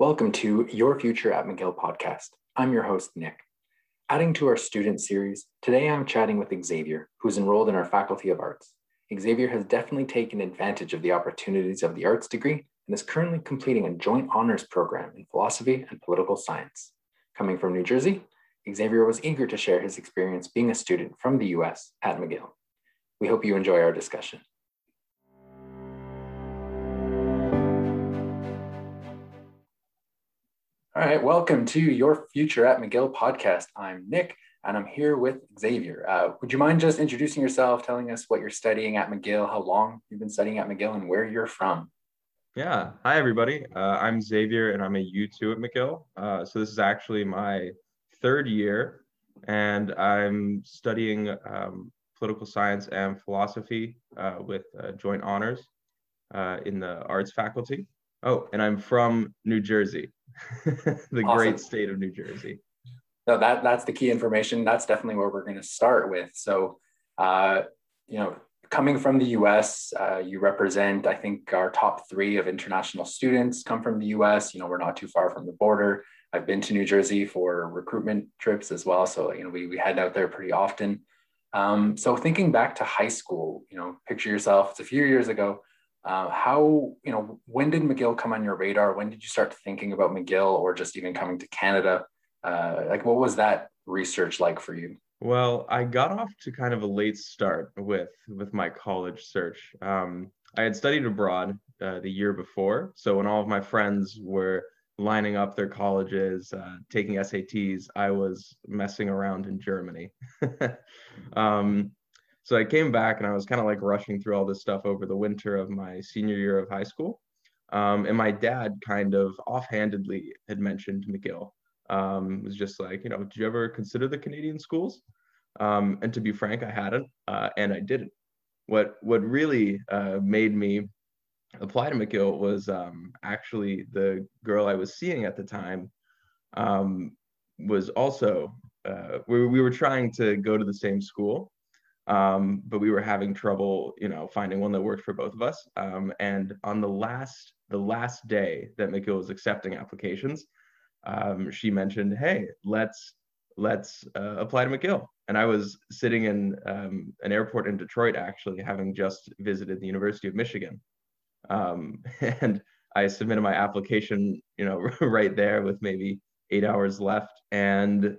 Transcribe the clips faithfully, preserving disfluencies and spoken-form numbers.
Welcome to Your Future at McGill podcast. I'm your host, Nick. Adding to our student series, today I'm chatting with Xavier, who's enrolled in our Faculty of Arts. Xavier has definitely taken advantage of the opportunities of the arts degree and is currently completing a joint honors program in philosophy and political science. Coming from New Jersey, Xavier was eager to share his experience being a student from the U S at McGill. We hope you enjoy our discussion. All right, welcome to Your Future at McGill podcast. I'm Nick, and I'm here with Xavier. Uh, would you mind just introducing yourself, telling us what you're studying at McGill, how long you've been studying at McGill, and where you're from? Yeah, hi everybody. Uh, I'm Xavier, and I'm a U two at McGill. Uh, so this is actually my third year, and I'm studying um, political science and philosophy uh, with uh, joint honors uh, in the arts faculty. Oh, and I'm from New Jersey. the awesome. Great state of New Jersey. So that that's the key information. That's definitely where we're going to start with. So, uh, you know, coming from the U S, uh, you represent, I think, our top three of international students come from the U S. You know, we're not too far from the border. I've been to New Jersey for recruitment trips as well. So, you know, we, we head out there pretty often. Um, so thinking back to high school, you know, picture yourself, it's a few years ago. Uh, how, you know, when did McGill come on your radar? When did you start thinking about McGill or just even coming to Canada? Uh, like, what was that research like for you? Well, I got off to kind of a late start with, with my college search. Um, I had studied abroad uh, the year before. So when all of my friends were lining up their colleges, uh, taking S A Ts, I was messing around in Germany. um, So I came back and I was kind of like rushing through all this stuff over the winter of my senior year of high school. Um, and my dad kind of offhandedly had mentioned McGill. Um, was just like, you know, did you ever consider the Canadian schools? Um, and to be frank, I hadn't, uh, and I didn't. What, what really uh, made me apply to McGill was um, actually the girl I was seeing at the time um, was also, uh, we, we were trying to go to the same school. Um, but we were having trouble, you know, finding one that worked for both of us. Um, and on the last, the last day that McGill was accepting applications, um, she mentioned, "Hey, let's let's uh, apply to McGill." And I was sitting in um, an airport in Detroit, actually, having just visited the University of Michigan, um, and I submitted my application, you know, right there with maybe eight hours left. And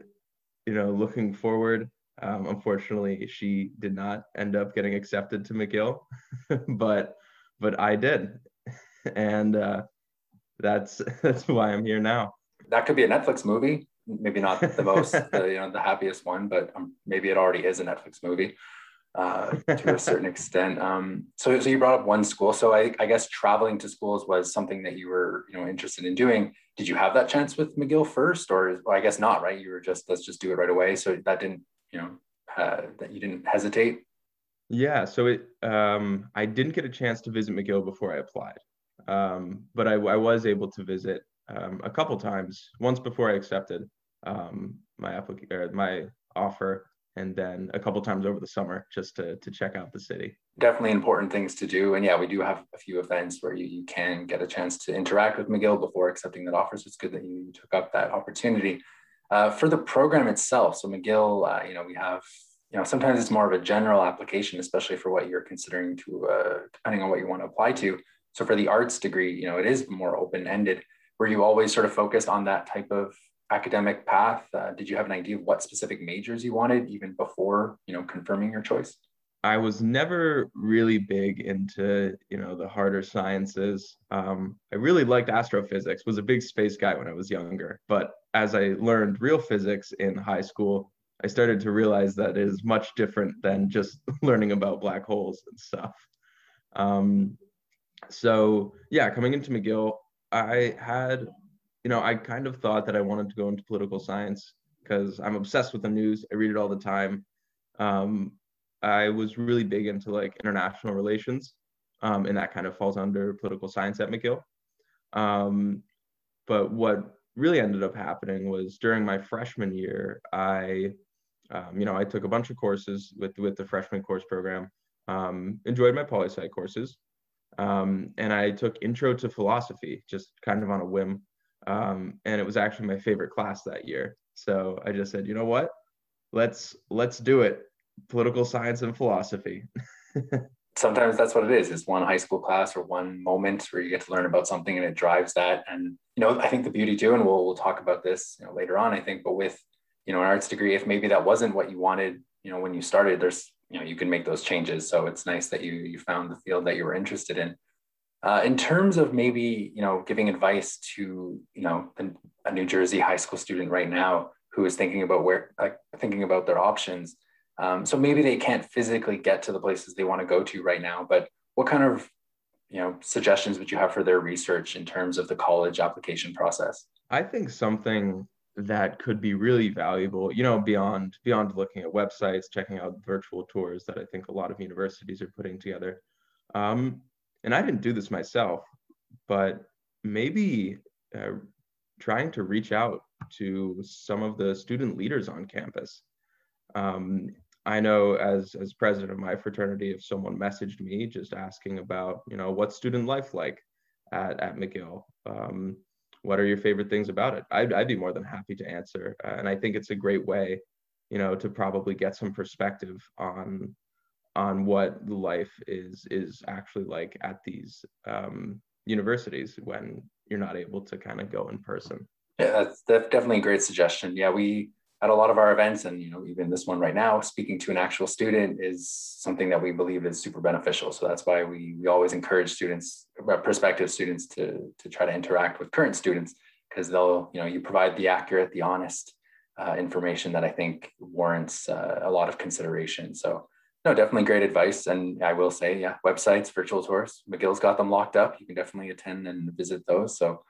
you know, looking forward. Um, unfortunately, she did not end up getting accepted to McGill, but but I did, and uh, that's that's why I'm here now. That could be a Netflix movie, maybe not the most, the, you know, the happiest one, but um, maybe it already is a Netflix movie uh, to a certain extent. Um, so so you brought up one school, so I, I guess traveling to schools was something that you were you know interested in doing. Did you have that chance with McGill first, or well, I guess not, right? You were just let's just do it right away, so that didn't. you know, uh, that you didn't hesitate? Yeah, so it, um, I didn't get a chance to visit McGill before I applied, um, but I, I was able to visit um, a couple times, once before I accepted um, my applic- or my offer, and then a couple times over the summer just to, to check out the city. Definitely important things to do. And yeah, we do have a few events where you, you can get a chance to interact with McGill before accepting that offer, so it's good that you took up that opportunity. Uh, for the program itself, so McGill, uh, you know, we have, you know, sometimes it's more of a general application, especially for what you're considering to, uh, depending on what you want to apply to. So for the arts degree, you know, it is more open-ended. Were you always sort of focused on that type of academic path? Uh, did you have an idea of what specific majors you wanted even before, you know, confirming your choice? I was never really big into, you know, the harder sciences. Um, I really liked astrophysics, was a big space guy when I was younger. But as I learned real physics in high school, I started to realize that it is much different than just learning about black holes and stuff. Um, so yeah, coming into McGill, I had, you know, I kind of thought that I wanted to go into political science because I'm obsessed with the news. I read it all the time. Um, I was really big into like international relations, um, and that kind of falls under political science at McGill. Um, but what really ended up happening was during my freshman year, I, um, you know, I took a bunch of courses with, with the freshman course program, um, enjoyed my poli-sci courses, um, and I took intro to philosophy, just kind of on a whim. Um, and it was actually my favorite class that year. So I just said, you know what, let's, let's do it. Political science and philosophy. Sometimes that's what it is. It's one high school class or one moment where you get to learn about something and it drives that. And, you know, I think the beauty too, and we'll, we'll talk about this you know, later on, I think, but with, you know, an arts degree, if maybe that wasn't what you wanted, you know, when you started, there's, you know, you can make those changes. So it's nice that you, you found the field that you were interested in. Uh, in terms of maybe, you know, giving advice to, you know, a New Jersey high school student right now who is thinking about where, like thinking about their options. Um, so maybe they can't physically get to the places they want to go to right now, but what kind of, you know, suggestions would you have for their research in terms of the college application process? I think something that could be really valuable, you know, beyond, beyond looking at websites, checking out virtual tours that I think a lot of universities are putting together. Um, And I didn't do this myself, but maybe uh, trying to reach out to some of the student leaders on campus. Um, I know as, as president of my fraternity, if someone messaged me just asking about, you know, what's student life like at, at McGill? Um, what are your favorite things about it? I'd, I'd be more than happy to answer. Uh, and I think it's a great way, you know, to probably get some perspective on on what life is is actually like at these um, universities when you're not able to kind of go in person. Yeah, that's, that's definitely a great suggestion. Yeah, we at a lot of our events, and you know, even this one right now, speaking to an actual student is something that we believe is super beneficial. So that's why we we always encourage students, prospective students, to to try to interact with current students, because they'll, you know, you provide the accurate, the honest uh, information that I think warrants uh, a lot of consideration. So. No, definitely great advice. And I will say, yeah, websites, virtual tours, McGill's got them locked up. You can definitely attend and visit those. So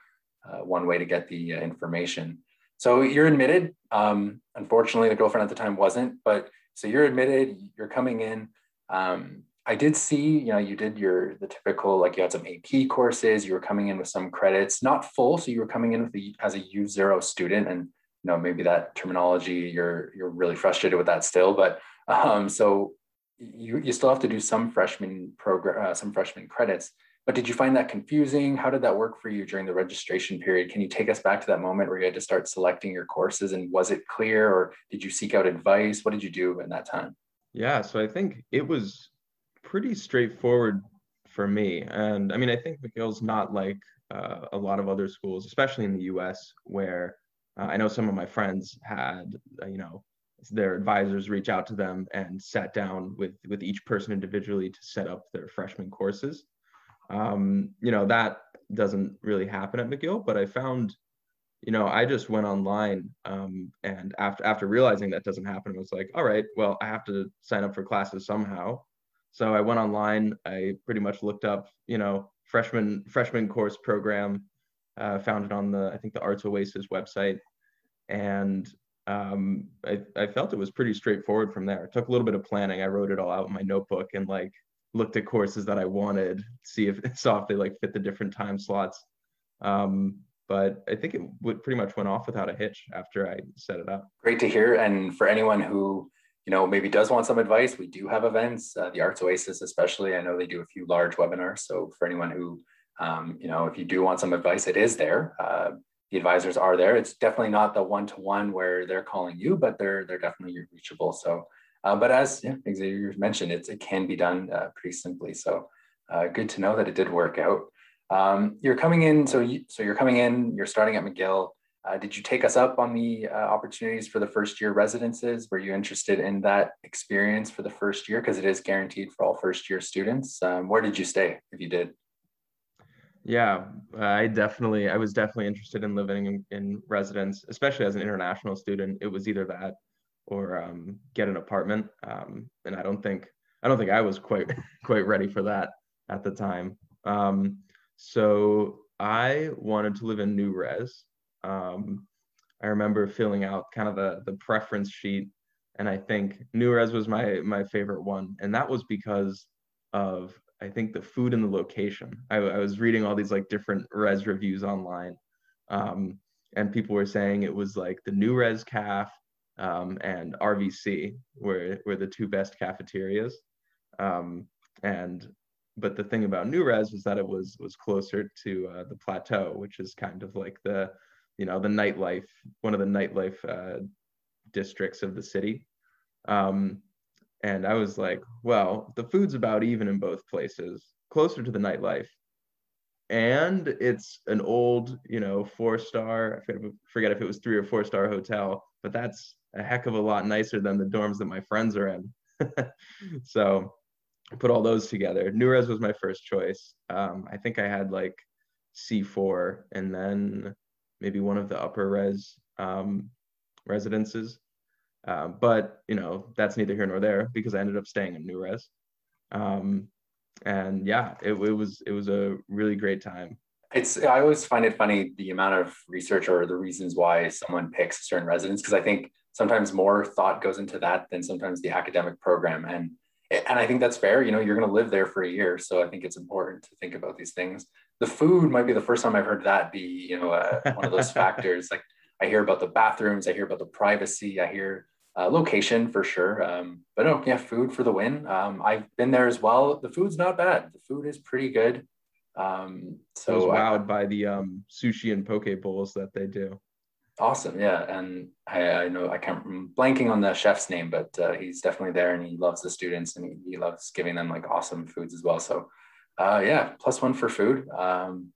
uh, one way to get the uh, information. So you're admitted. Um, unfortunately, the girlfriend at the time wasn't, but so you're admitted, you're coming in. Um, I did see, you know, you did your, the typical, like you had some A P courses, you were coming in with some credits, not full. So you were coming in with the, as a U zero student, and, you know, maybe that terminology, you're, you're really frustrated with that still, but um, so You, you still have to do some freshman program, uh, some freshman credits, but did you find that confusing? How did that work for you during the registration period? Can you take us back to that moment where you had to start selecting your courses, and was it clear, or did you seek out advice? What did you do in that time? Yeah, so I think it was pretty straightforward for me. And I mean, I think McGill's not like uh, a lot of other schools, especially in the U S, where uh, I know some of my friends had, uh, you know, their advisors reach out to them and sat down with, with each person individually to set up their freshman courses. Um, you know, that doesn't really happen at McGill, but I found, you know, I just went online um, and after, after realizing that doesn't happen, I was like, all right, well, I have to sign up for classes somehow. So I went online, I pretty much looked up, you know, freshman, freshman course program, uh, found it on the, I think the Arts Oasis website. And um I, I felt it was pretty straightforward from there. It took a little bit of planning. I wrote it all out in my notebook and like looked at courses that I wanted, see if saw if they like fit the different time slots. Um, but I think it would pretty much went off without a hitch after I set it up. Great to hear. And for anyone who, you know, maybe does want some advice, we do have events, uh, the Arts Oasis especially. I know they do a few large webinars. So for anyone who, um, you know, if you do want some advice, it is there. Uh, The advisors are there. It's definitely not the one-to-one where they're calling you, but they're they're definitely reachable. So, uh, but as yeah, Xavier mentioned, it's, it can be done uh, pretty simply. So, uh, good to know that it did work out. Um, you're coming in, so you, so you're coming in. You're starting at McGill. Uh, did you take us up on the uh, opportunities for the first-year residences? Were you interested in that experience for the first year, because it is guaranteed for all first-year students? Um, where did you stay, if you did? Yeah, I definitely, I was definitely interested in living in, in residence, especially as an international student. It was either that or um, get an apartment. Um, and I don't think, I don't think I was quite, quite ready for that at the time. Um, so I wanted to live in New Res. Um, I remember filling out kind of the, the preference sheet. And I think New Res was my, my favorite one. And that was because of I think the food and the location. I, I was reading all these like different res reviews online, um, and people were saying it was like the New Res Caf um, and R V C were, were the two best cafeterias. Um, and but the thing about New Res was that it was was closer to uh, the plateau, which is kind of like the, you know, the nightlife, one of the nightlife uh, districts of the city. Um, and I was like, well, the food's about even in both places, closer to the nightlife. And it's an old, you know, four-star, I forget if it was three or four-star hotel, but that's a heck of a lot nicer than the dorms that my friends are in. So I put all those together. New Res was my first choice. Um, I think I had like C four and then maybe one of the upper res um, residences. Uh, but, you know, that's neither here nor there because I ended up staying in New Res. Um, and yeah, it, it was it was a really great time. It's I always find it funny, the amount of research or the reasons why someone picks a certain residence, because I think sometimes more thought goes into that than sometimes the academic program. And and I think that's fair. You know, you're going to live there for a year. So I think it's important to think about these things. The food might be the first time I've heard that be, you know, uh, one of those factors. Like I hear about the bathrooms. I hear about the privacy. I hear Uh, location for sure, um, but no, yeah, food for the win. Um, I've been there as well. The food's not bad. The food is pretty good. Um, so I was wowed I, by the um, sushi and poke bowls that they do. Awesome, yeah. And I, I know I can't, I'm blanking on the chef's name, but uh, he's definitely there, and he loves the students, and he, he loves giving them like awesome foods as well. So uh, yeah, plus one for food. Um,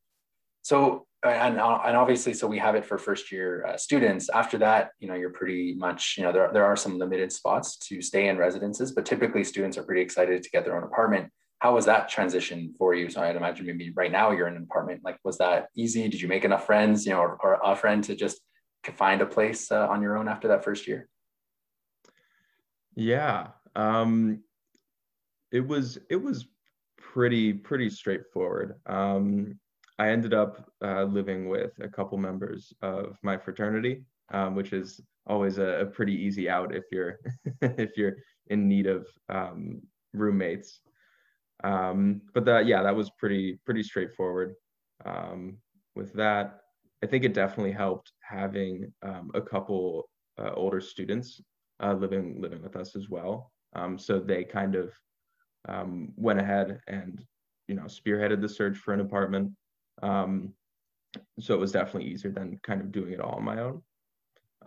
so And, and obviously, so we have it for first year uh, students. After that, you know, you're pretty much, you know, there, there are some limited spots to stay in residences, but typically students are pretty excited to get their own apartment. How was that transition for you? So I'd imagine maybe right now you're in an apartment. Like, was that easy? Did you make enough friends, you know, or, or a friend to just find a place uh, on your own after that first year? Yeah, um, it was, it was pretty, pretty straightforward. Um, I ended up uh, living with a couple members of my fraternity, um, which is always a, a pretty easy out if you're if you're in need of um, roommates. Um, but that, yeah, that was pretty pretty straightforward. Um, with that, I think it definitely helped having um, a couple uh, older students uh, living living with us as well. Um, so they kind of um, went ahead and, you know, spearheaded the search for an apartment. Um, so it was definitely easier than kind of doing it all on my own.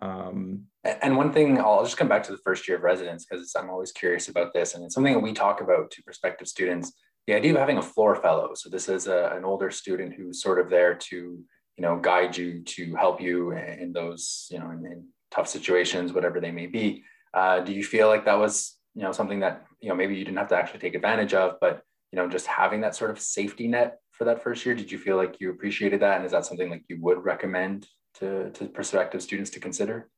Um, and one thing, I'll just come back to the first year of residence, because I'm always curious about this. And it's something that we talk about to prospective students, the idea of having a floor fellow. So this is a, an older student who's sort of there to, you know, guide you, to help you in those, you know, in, in tough situations, whatever they may be. Uh, do you feel like that was, you know, something that, you know, maybe you didn't have to actually take advantage of, but, you know, just having that sort of safety net for that first year? Did you feel like you appreciated that? And is that something like you would recommend to, to prospective students to consider?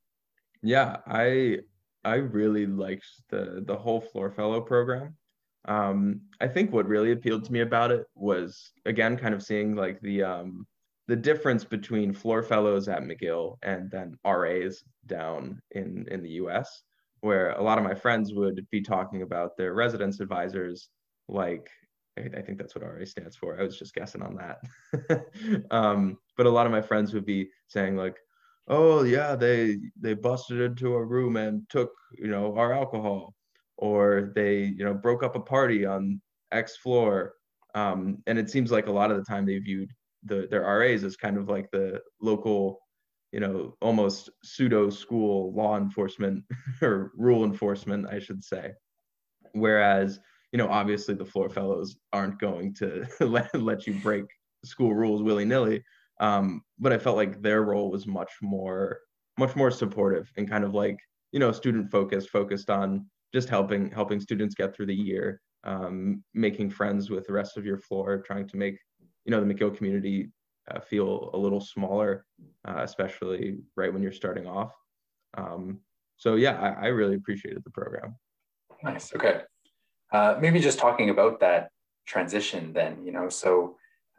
Yeah, I I really liked the, the whole Floor Fellow program. Um, I think what really appealed to me about it was, again, kind of seeing like the, um, the difference between Floor Fellows at McGill and then R As down in, in the U S, where a lot of my friends would be talking about their residence advisors, like, I think that's what R A stands for. I was just guessing on that. um, but a lot of my friends would be saying like, oh yeah, they they busted into a room and took, you know, our alcohol, or they, you know, broke up a party on X floor. Um, and it seems like a lot of the time they viewed the their R As as kind of like the local, you know, almost pseudo school law enforcement or rule enforcement, I should say. Whereas, you know, obviously the floor fellows aren't going to let, let you break school rules willy-nilly. Um, but I felt like their role was much more, much more supportive and kind of like, you know, student focused, focused on just helping, helping students get through the year, um, making friends with the rest of your floor, trying to make, you know, the McGill community uh, feel a little smaller, uh, especially right when you're starting off. Um, so yeah, I, I really appreciated the program. Nice, okay. Uh, maybe just talking about that transition then, you know, so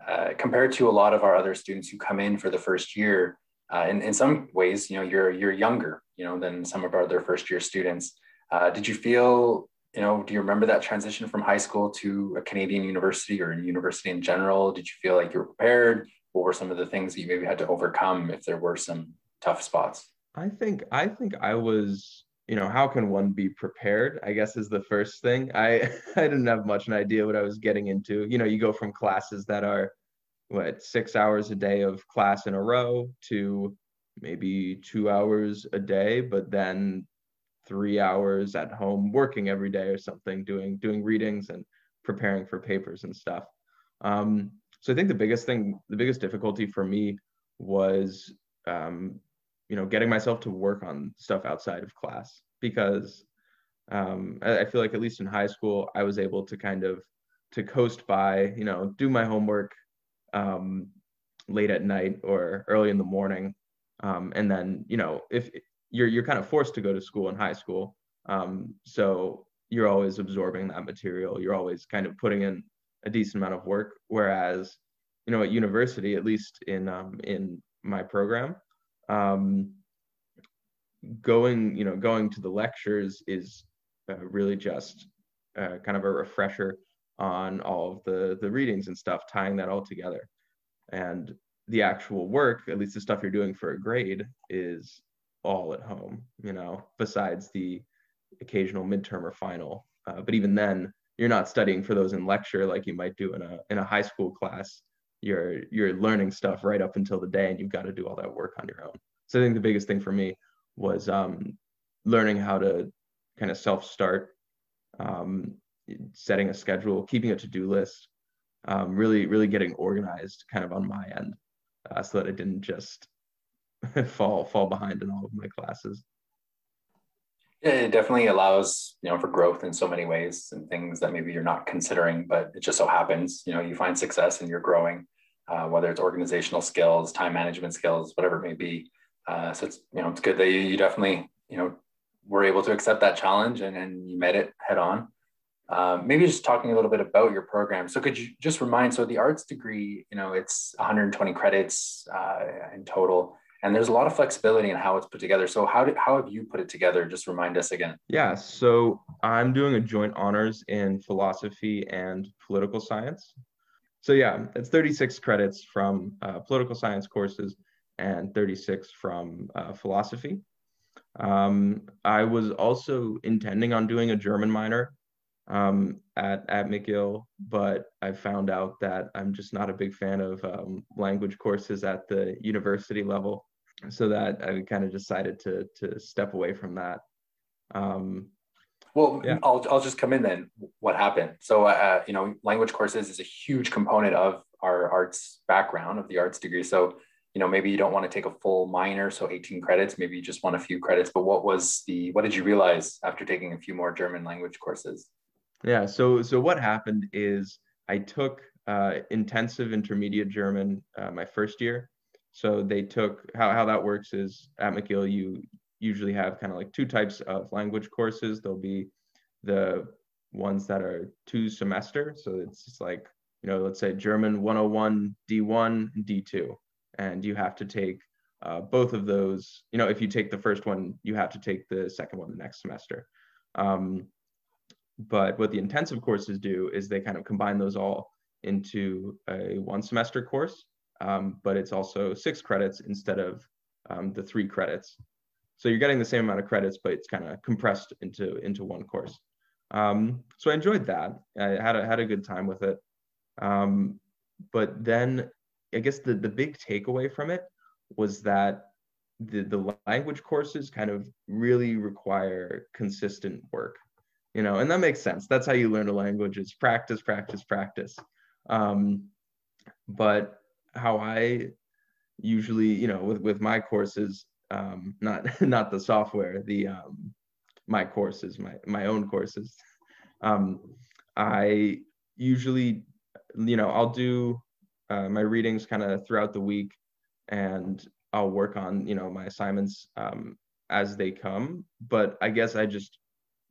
uh, compared to a lot of our other students who come in for the first year, uh, in, in some ways, you know, you're you're younger, you know, than some of our other first year students. Uh, did you feel, you know, do you remember that transition from high school to a Canadian university or a university in general? Did you feel like you were prepared? What were some of the things that you maybe had to overcome if there were some tough spots? I think I think I was you know, how can one be prepared, I guess, is the first thing. I, I didn't have much an idea what I was getting into. You know, you go from classes that are, what, six hours a day of class in a row to maybe two hours a day, but then three hours at home working every day or something, doing doing readings and preparing for papers and stuff. Um, so I think the biggest thing, the biggest difficulty for me was, um, you know, getting myself to work on stuff outside of class, because um, I, I feel like at least in high school, I was able to kind of to coast by, you know, do my homework um, late at night or early in the morning. Um, and then, you know, if you're, you're kind of forced to go to school in high school. Um, so you're always absorbing that material. You're always kind of putting in a decent amount of work. Whereas, you know, at university, at least in, um, in my program, um, going, you know, going to the lectures is uh, really just uh, kind of a refresher on all of the, the readings and stuff, tying that all together. And the actual work, at least the stuff you're doing for a grade, is all at home, you know, besides the occasional midterm or final. Uh, but even then, you're not studying for those in lecture like you might do in a in a high school class. You're you're learning stuff right up until the day, and you've got to do all that work on your own. So I think the biggest thing for me was um, learning how to kind of self-start, um, setting a schedule, keeping a to-do list, um, really, really getting organized kind of on my end. Uh, so that I didn't just fall fall behind in all of my classes. It definitely allows, you know, for growth in so many ways, and things that maybe you're not considering, but it just so happens, you know, you find success and you're growing, uh, whether it's organizational skills, time management skills, whatever it may be. Uh, so it's, you know, it's good that you, you definitely, you know, were able to accept that challenge and, and you met it head on. Um, maybe just talking a little bit about your program. So could you just remind, so the arts degree, you know, it's one hundred twenty credits uh, in total, and there's a lot of flexibility in how it's put together. So how did, how have you put it together? Just remind us again. Yeah, so I'm doing a joint honors in philosophy and political science. So yeah, it's thirty-six credits from uh, political science courses and thirty-six from uh, philosophy. Um, I was also intending on doing a German minor um at at McGill, but I found out that I'm just not a big fan of um, language courses at the university level, so that I kind of decided to to step away from that. Um well yeah. I'll, I'll just come in then. What happened? So uh you know, language courses is a huge component of our arts background, of the arts degree. So you know, maybe you don't want to take a full minor, so eighteen credits, maybe you just want a few credits. But what was the what did you realize after taking a few more German language courses? Yeah, so so what happened is I took uh, intensive intermediate German uh, my first year. So they took, how, how that works is at McGill, you usually have kind of like two types of language courses. There'll be the ones that are two semester. So it's, it's like, you know, let's say German one oh one, D one, D two. And you have to take uh, both of those. You know, if you take the first one, you have to take the second one the next semester. Um, But what the intensive courses do is they kind of combine those all into a one semester course, um, but it's also six credits instead of um, the three credits. So you're getting the same amount of credits, but it's kind of compressed into, into one course. Um, so I enjoyed that. I had a, had a good time with it. Um, but then I guess the, the big takeaway from it was that the, the language courses kind of really require consistent work. You know, and that makes sense. That's how you learn a language, is practice, practice, practice. Um, but how I usually, you know, with, with my courses, um, not not the software, the um, my courses, my my own courses. Um, I usually, you know, I'll do uh, my readings kind of throughout the week, and I'll work on, you know, my assignments um, as they come. But I guess I just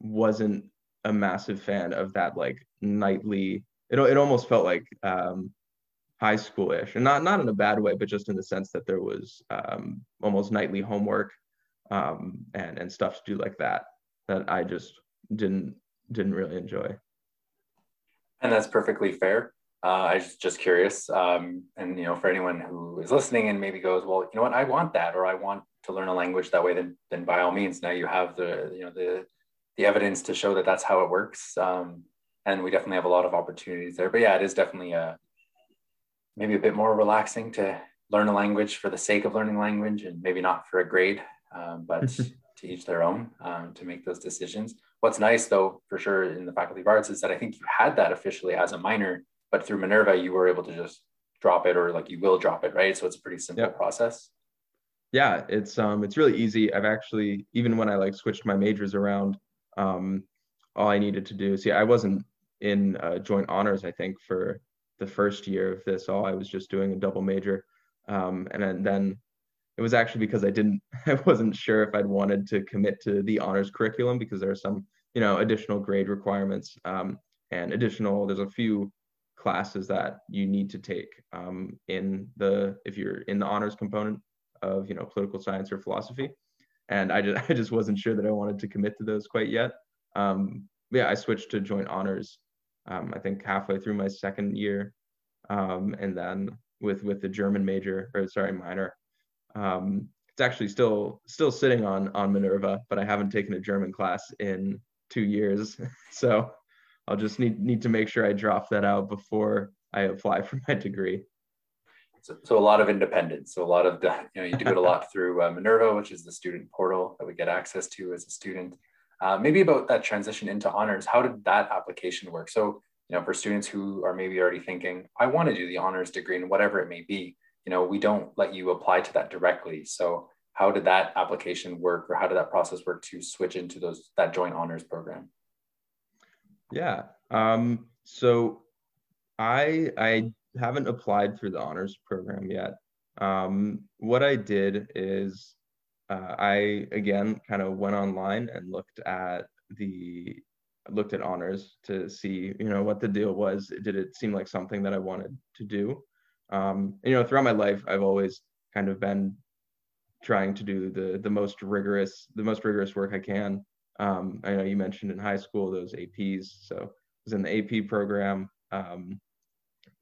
wasn't a massive fan of that, like, nightly, it, it almost felt like um, high school-ish, and not, not in a bad way, but just in the sense that there was um, almost nightly homework um, and, and stuff to do like that, that I just didn't, didn't really enjoy. And that's perfectly fair. Uh, I was just curious. Um, and, you know, for anyone who is listening and maybe goes, well, you know what, I want that, or I want to learn a language that way, then, then by all means, now you have the, you know, the, the evidence to show that that's how it works. Um, and we definitely have a lot of opportunities there, but yeah, it is definitely a, maybe a bit more relaxing to learn a language for the sake of learning language and maybe not for a grade, um, but to each their own, um, to make those decisions. What's nice though, for sure, in the Faculty of Arts is that I think you had that officially as a minor, but through Minerva, you were able to just drop it, or like you will drop it, right? So it's a pretty simple yep. process. Yeah, it's um, it's really easy. I've actually, even when I like switched my majors around, um, all I needed to do, see, I wasn't in uh, joint honors, I think, for the first year of this, all I was just doing a double major. Um, and, and then it was actually because I didn't, I wasn't sure if I'd wanted to commit to the honors curriculum because there are some, you know, additional grade requirements um, and additional, there's a few classes that you need to take um, in the, if you're in the honors component of, you know, political science or philosophy. And I just, I just wasn't sure that I wanted to commit to those quite yet. Um, yeah, I switched to joint honors, um, I think halfway through my second year. Um, and then with, with the German major, or sorry, minor, um, it's actually still, still sitting on, on Minerva, but I haven't taken a German class in two years. So I'll just need, need to make sure I drop that out before I apply for my degree. So, so a lot of independence. So a lot of, the, you know, you do it a lot through uh, Minerva, which is the student portal that we get access to as a student. Uh, maybe about that transition into honors, how did that application work? So, you know, for students who are maybe already thinking, I want to do the honors degree and whatever it may be, you know, we don't let you apply to that directly. So how did that application work, or how did that process work to switch into those, that joint honors program? Yeah, um, so I, I haven't applied through the honors program yet. Um, what I did is uh, I, again, kind of went online and looked at the, looked at honors to see, you know, what the deal was. Did it seem like something that I wanted to do? Um, and, you know, throughout my life, I've always kind of been trying to do the, the most rigorous, the most rigorous work I can. Um, I know you mentioned in high school, those A Ps. So I was in the A P program, um,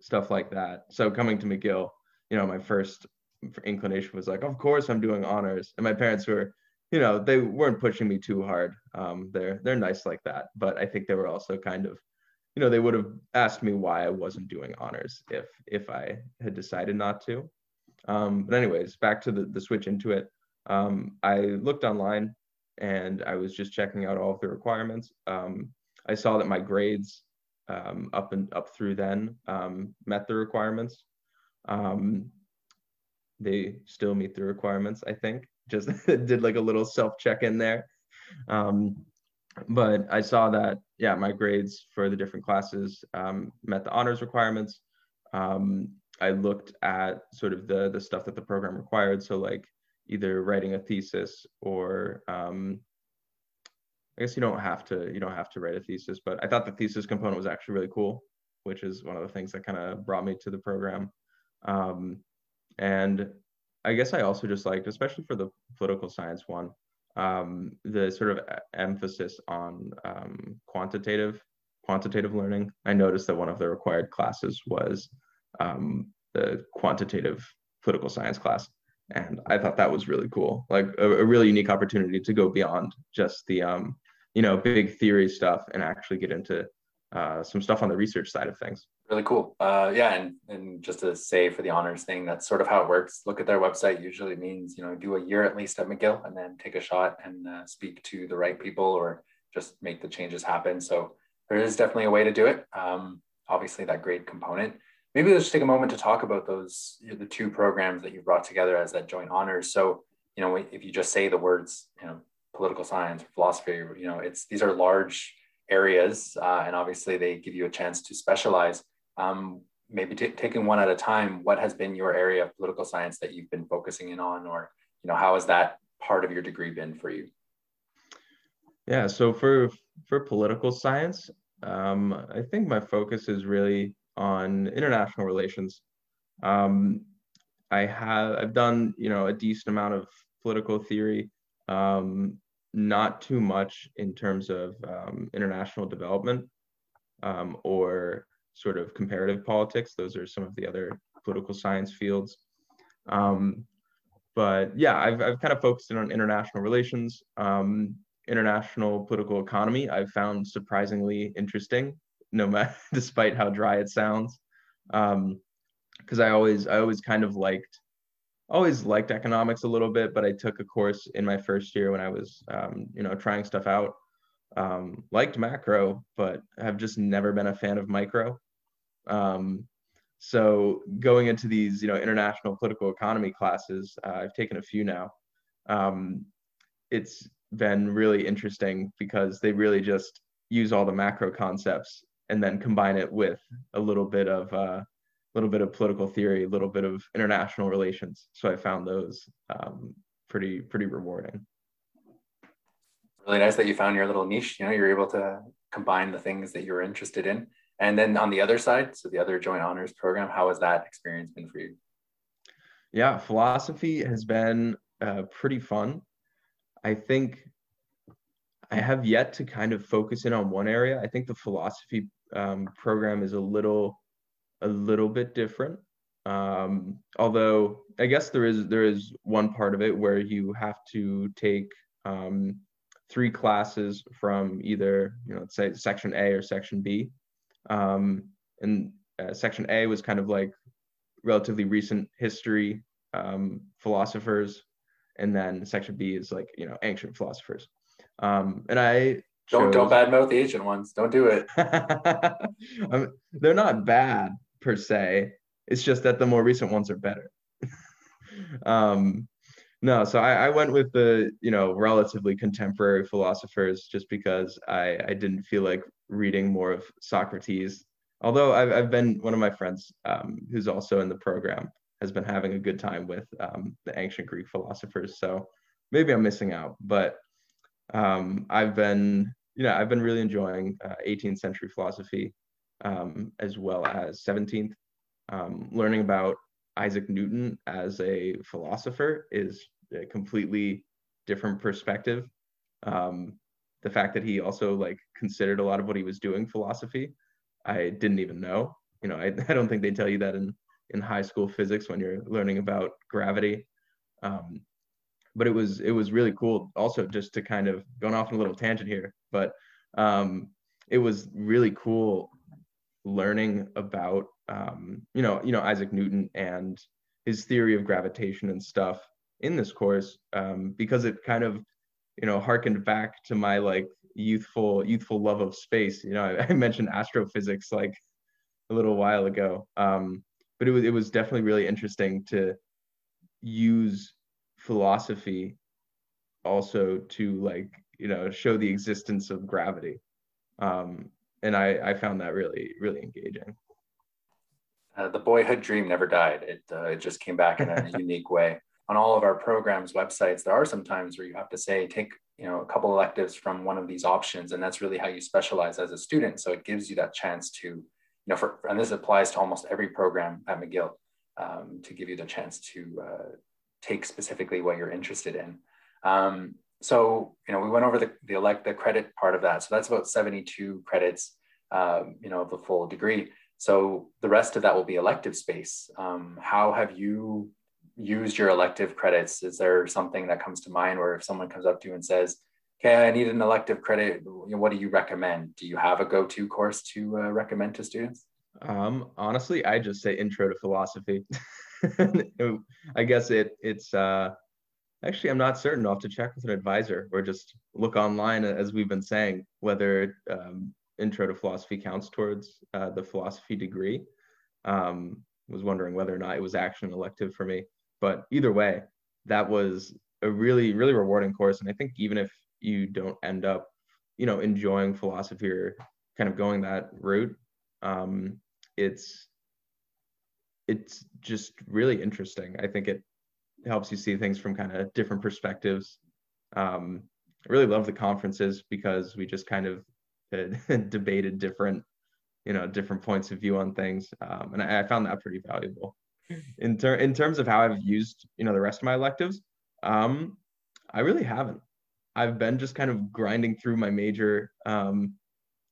stuff like that. So coming to McGill, you know, my first inclination was like, of course I'm doing honors. And my parents were, you know, they weren't pushing me too hard. Um, they're, they're nice like that. But I think they were also kind of, you know, they would have asked me why I wasn't doing honors if, if I had decided not to. Um, but anyways, back to the, the switch into it. Um, I looked online, and I was just checking out all of the requirements. Um, I saw that my grades um, up and up through then um, met the requirements. Um, they still meet the requirements, I think. Just did like a little self-check in there. Um, but I saw that, yeah, my grades for the different classes um, met the honors requirements. Um, I looked at sort of the, the stuff that the program required. So like, either writing a thesis or um, I guess you don't have to you don't have to write a thesis, but I thought the thesis component was actually really cool, which is one of the things that kind of brought me to the program. Um, and I guess I also just liked, especially for the political science one, um, the sort of emphasis on um, quantitative quantitative learning. I noticed that one of the required classes was um, the quantitative political science class. And I thought that was really cool, like a, a really unique opportunity to go beyond just the, um, you know, big theory stuff and actually get into uh, some stuff on the research side of things. Really cool. Uh, yeah. And, and just to say for the honors thing, that's sort of how it works. Look at their website. Usually it means, you know, do a year at least at McGill and then take a shot and uh, speak to the right people or just make the changes happen. So there is definitely a way to do it. Um, obviously that grade component. Maybe let's take a moment to talk about those, you know, the two programs that you brought together as that joint honors. So, you know, if you just say the words, you know, political science, philosophy, you know, it's, these are large areas, uh, and obviously they give you a chance to specialize. Um, maybe t- taking one at a time, what has been your area of political science that you've been focusing in on, or, you know, how has that part of your degree been for you? Yeah, so for, for political science, um, I think my focus is really on international relations. Um, I have, I've done, you know, a decent amount of political theory, um, not too much in terms of um, international development um, or sort of comparative politics. Those are some of the other political science fields. Um, But yeah, I've, I've kind of focused in on international relations, um, international political economy. I've found surprisingly interesting, no matter despite how dry it sounds, um, because I always I always kind of liked always liked economics a little bit. But I took a course in my first year when I was um, you know trying stuff out. Um, liked macro, but have just never been a fan of micro. Um, So going into these, you know, international political economy classes, uh, I've taken a few now. Um, it's been really interesting because they really just use all the macro concepts and then combine it with a little bit of a uh, little bit of political theory, a little bit of international relations. So I found those um, pretty pretty rewarding. Really nice that you found your little niche. You know, you're able to combine the things that you're interested in. And then on the other side, so the other joint honors program, how has that experience been for you? Yeah, philosophy has been uh, pretty fun. I think I have yet to kind of focus in on one area. I think the philosophy um, program is a little, a little bit different. Um, although I guess there is there is one part of it where you have to take um, three classes from either, you know, let's say section A or section B. Um, and uh, section A was kind of like relatively recent history, um, philosophers, and then section B is like, you know, ancient philosophers. Um, and I don't chose... don't badmouth the ancient ones. Don't do it. um, they're not bad per se. It's just that the more recent ones are better. um, no, so I, I went with the, you know, relatively contemporary philosophers just because I, I didn't feel like reading more of Socrates, although I've, I've been, one of my friends um, who's also in the program has been having a good time with um, the ancient Greek philosophers. So maybe I'm missing out, but um, I've been, you know, I've been really enjoying uh, eighteenth century philosophy um, as well as seventeenth. Um, learning about Isaac Newton as a philosopher is a completely different perspective. Um, The fact that he also like considered a lot of what he was doing philosophy, I didn't even know. You know, I, I don't think they tell you that in, in high school physics when you're learning about gravity. Um, but it was it was really cool also, just to kind of going off on a little tangent here, but um, it was really cool learning about, um, you know, you know, Isaac Newton and his theory of gravitation and stuff in this course, um, because it kind of, you know, harkened back to my like youthful, youthful love of space. You know, I, I mentioned astrophysics like a little while ago, um, but it was it was definitely really interesting to use philosophy also to like, you know, show the existence of gravity, um, and I I found that really really engaging. Uh, the boyhood dream never died. It uh, it just came back in a unique way. On all of our programs, websites, there are some times where you have to say, take, you know, a couple electives from one of these options. And that's really how you specialize as a student. So it gives you that chance to, you know, for, and this applies to almost every program at McGill, um, to give you the chance to uh, take specifically what you're interested in. Um, so, you know, we went over the, the elect, the credit part of that. So that's about seventy-two credits, um, you know, of the full degree. So the rest of that will be elective space. Um, how have you used your elective credits? Is there something that comes to mind where if someone comes up to you and says, okay, I need an elective credit, what do you recommend? Do you have a go-to course to uh, recommend to students? Um, honestly, I just say intro to philosophy. I guess it it's, uh, actually, I'm not certain. I'll have to check with an advisor or just look online, as we've been saying, whether um, intro to philosophy counts towards uh, the philosophy degree. Um, was wondering whether or not it was actually an elective for me. But either way, that was a really, really rewarding course. And I think even if you don't end up, you know, enjoying philosophy or kind of going that route, um, it's it's just really interesting. I think it helps you see things from kind of different perspectives. Um, I really love the conferences because we just kind of uh, debated different, you know, different points of view on things. Um, and I, I found that pretty valuable. In, ter in terms of how I've used, you know, the rest of my electives, um, I really haven't. I've been just kind of grinding through my major, um,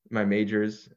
my majors.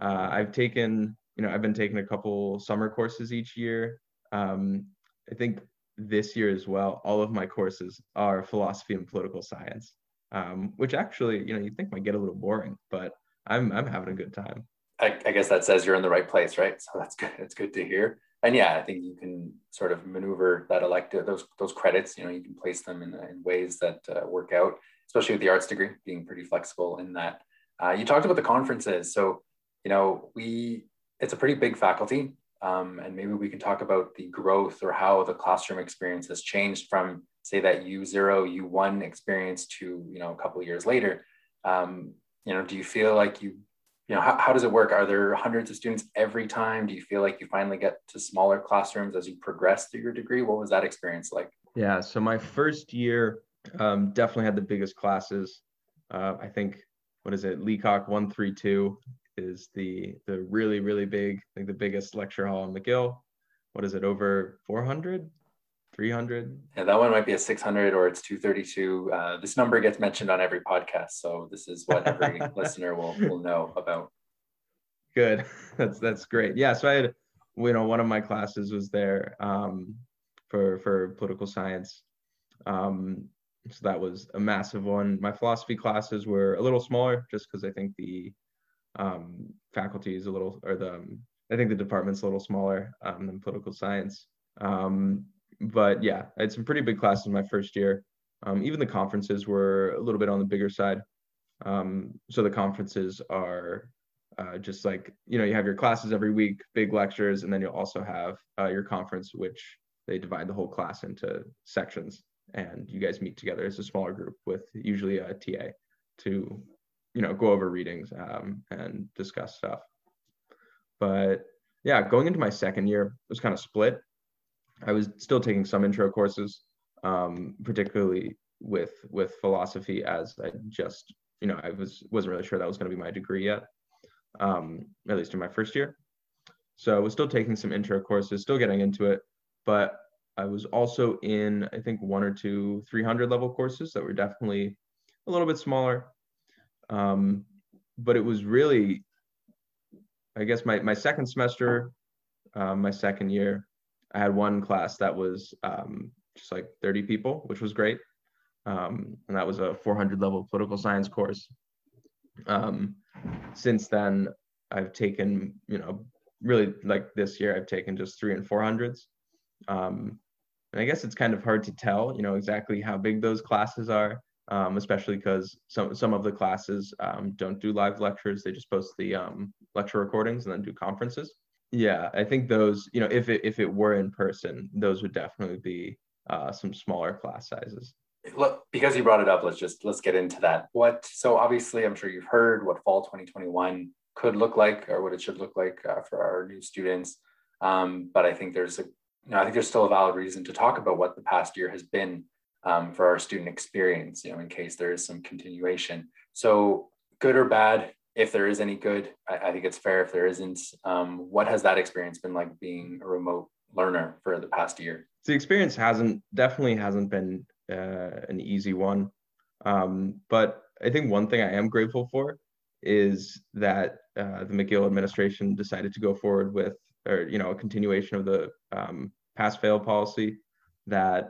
Uh, I've taken, you know, I've been taking a couple summer courses each year. Um, I think this year as well, all of my courses are philosophy and political science, um, which actually, you know, you think might get a little boring, but I'm I'm having a good time. I, I guess that says you're in the right place, right? So that's good. That's good to hear. And yeah, I think you can sort of maneuver that elective, those those credits. You know, you can place them in, in ways that uh, work out, especially with the arts degree being pretty flexible in that. Uh, you talked about the conferences, so you know we it's a pretty big faculty. Um, and maybe we can talk about the growth or how the classroom experience has changed from, say, that U zero, U one experience to, you know, a couple of years later. Um, you know, do you feel like you, you know, how, how does it work? Are there hundreds of students every time? Do you feel like you finally get to smaller classrooms as you progress through your degree? What was that experience like? Yeah, so my first year um, definitely had the biggest classes. Uh, I think, what is it, Leacock one three two. Is the the really, really big, I think the biggest lecture hall in McGill. What is it, over four hundred, three hundred? Yeah, that one might be a six hundred or it's two thirty-two. Uh, this number gets mentioned on every podcast, so this is what every listener will, will know about. Good, that's that's great. Yeah, so I had, you know, one of my classes was there um, for, for political science. Um, so that was a massive one. My philosophy classes were a little smaller just because I think the um faculty is a little, or the um, I think the department's a little smaller um, than political science, um but yeah, I had some pretty big classes my first year. Um even the conferences were a little bit on the bigger side. Um so the conferences are uh just like, you know, you have your classes every week, big lectures, and then you'll also have uh, your conference, which they divide the whole class into sections, and you guys meet together as a smaller group with usually a T A to, you know, go over readings um, and discuss stuff. But yeah, going into my second year, it was kind of split. I was still taking some intro courses, um, particularly with with philosophy, as I just, you know, I was, wasn't really sure that was going to be my degree yet, um, at least in my first year. So I was still taking some intro courses, still getting into it, but I was also in, I think, one or two three hundred level courses that were definitely a little bit smaller. Um, but it was really, I guess my, my second semester, uh, my second year, I had one class that was um, just like thirty people, which was great. Um, and that was a four hundred level political science course. Um, since then, I've taken, you know, really like this year, I've taken just three and four hundreds. Um, and I guess it's kind of hard to tell, you know, exactly how big those classes are. Um, especially because some, some of the classes um, don't do live lectures. They just post the um, lecture recordings and then do conferences. Yeah, I think those, you know, if it, if it were in person, those would definitely be uh, some smaller class sizes. Look, because you brought it up, let's just, let's get into that. What, so obviously, I'm sure you've heard what fall twenty twenty-one could look like or what it should look like uh, for our new students. Um, but I think there's a, you know, I think there's still a valid reason to talk about what the past year has been Um, for our student experience, you know, in case there is some continuation. So good or bad, if there is any good, I, I think it's fair if there isn't. Um, what has that experience been like being a remote learner for the past year? The experience hasn't, definitely hasn't been uh, an easy one. Um, but I think one thing I am grateful for is that uh, the McGill administration decided to go forward with, or, you know, a continuation of the um, pass-fail policy that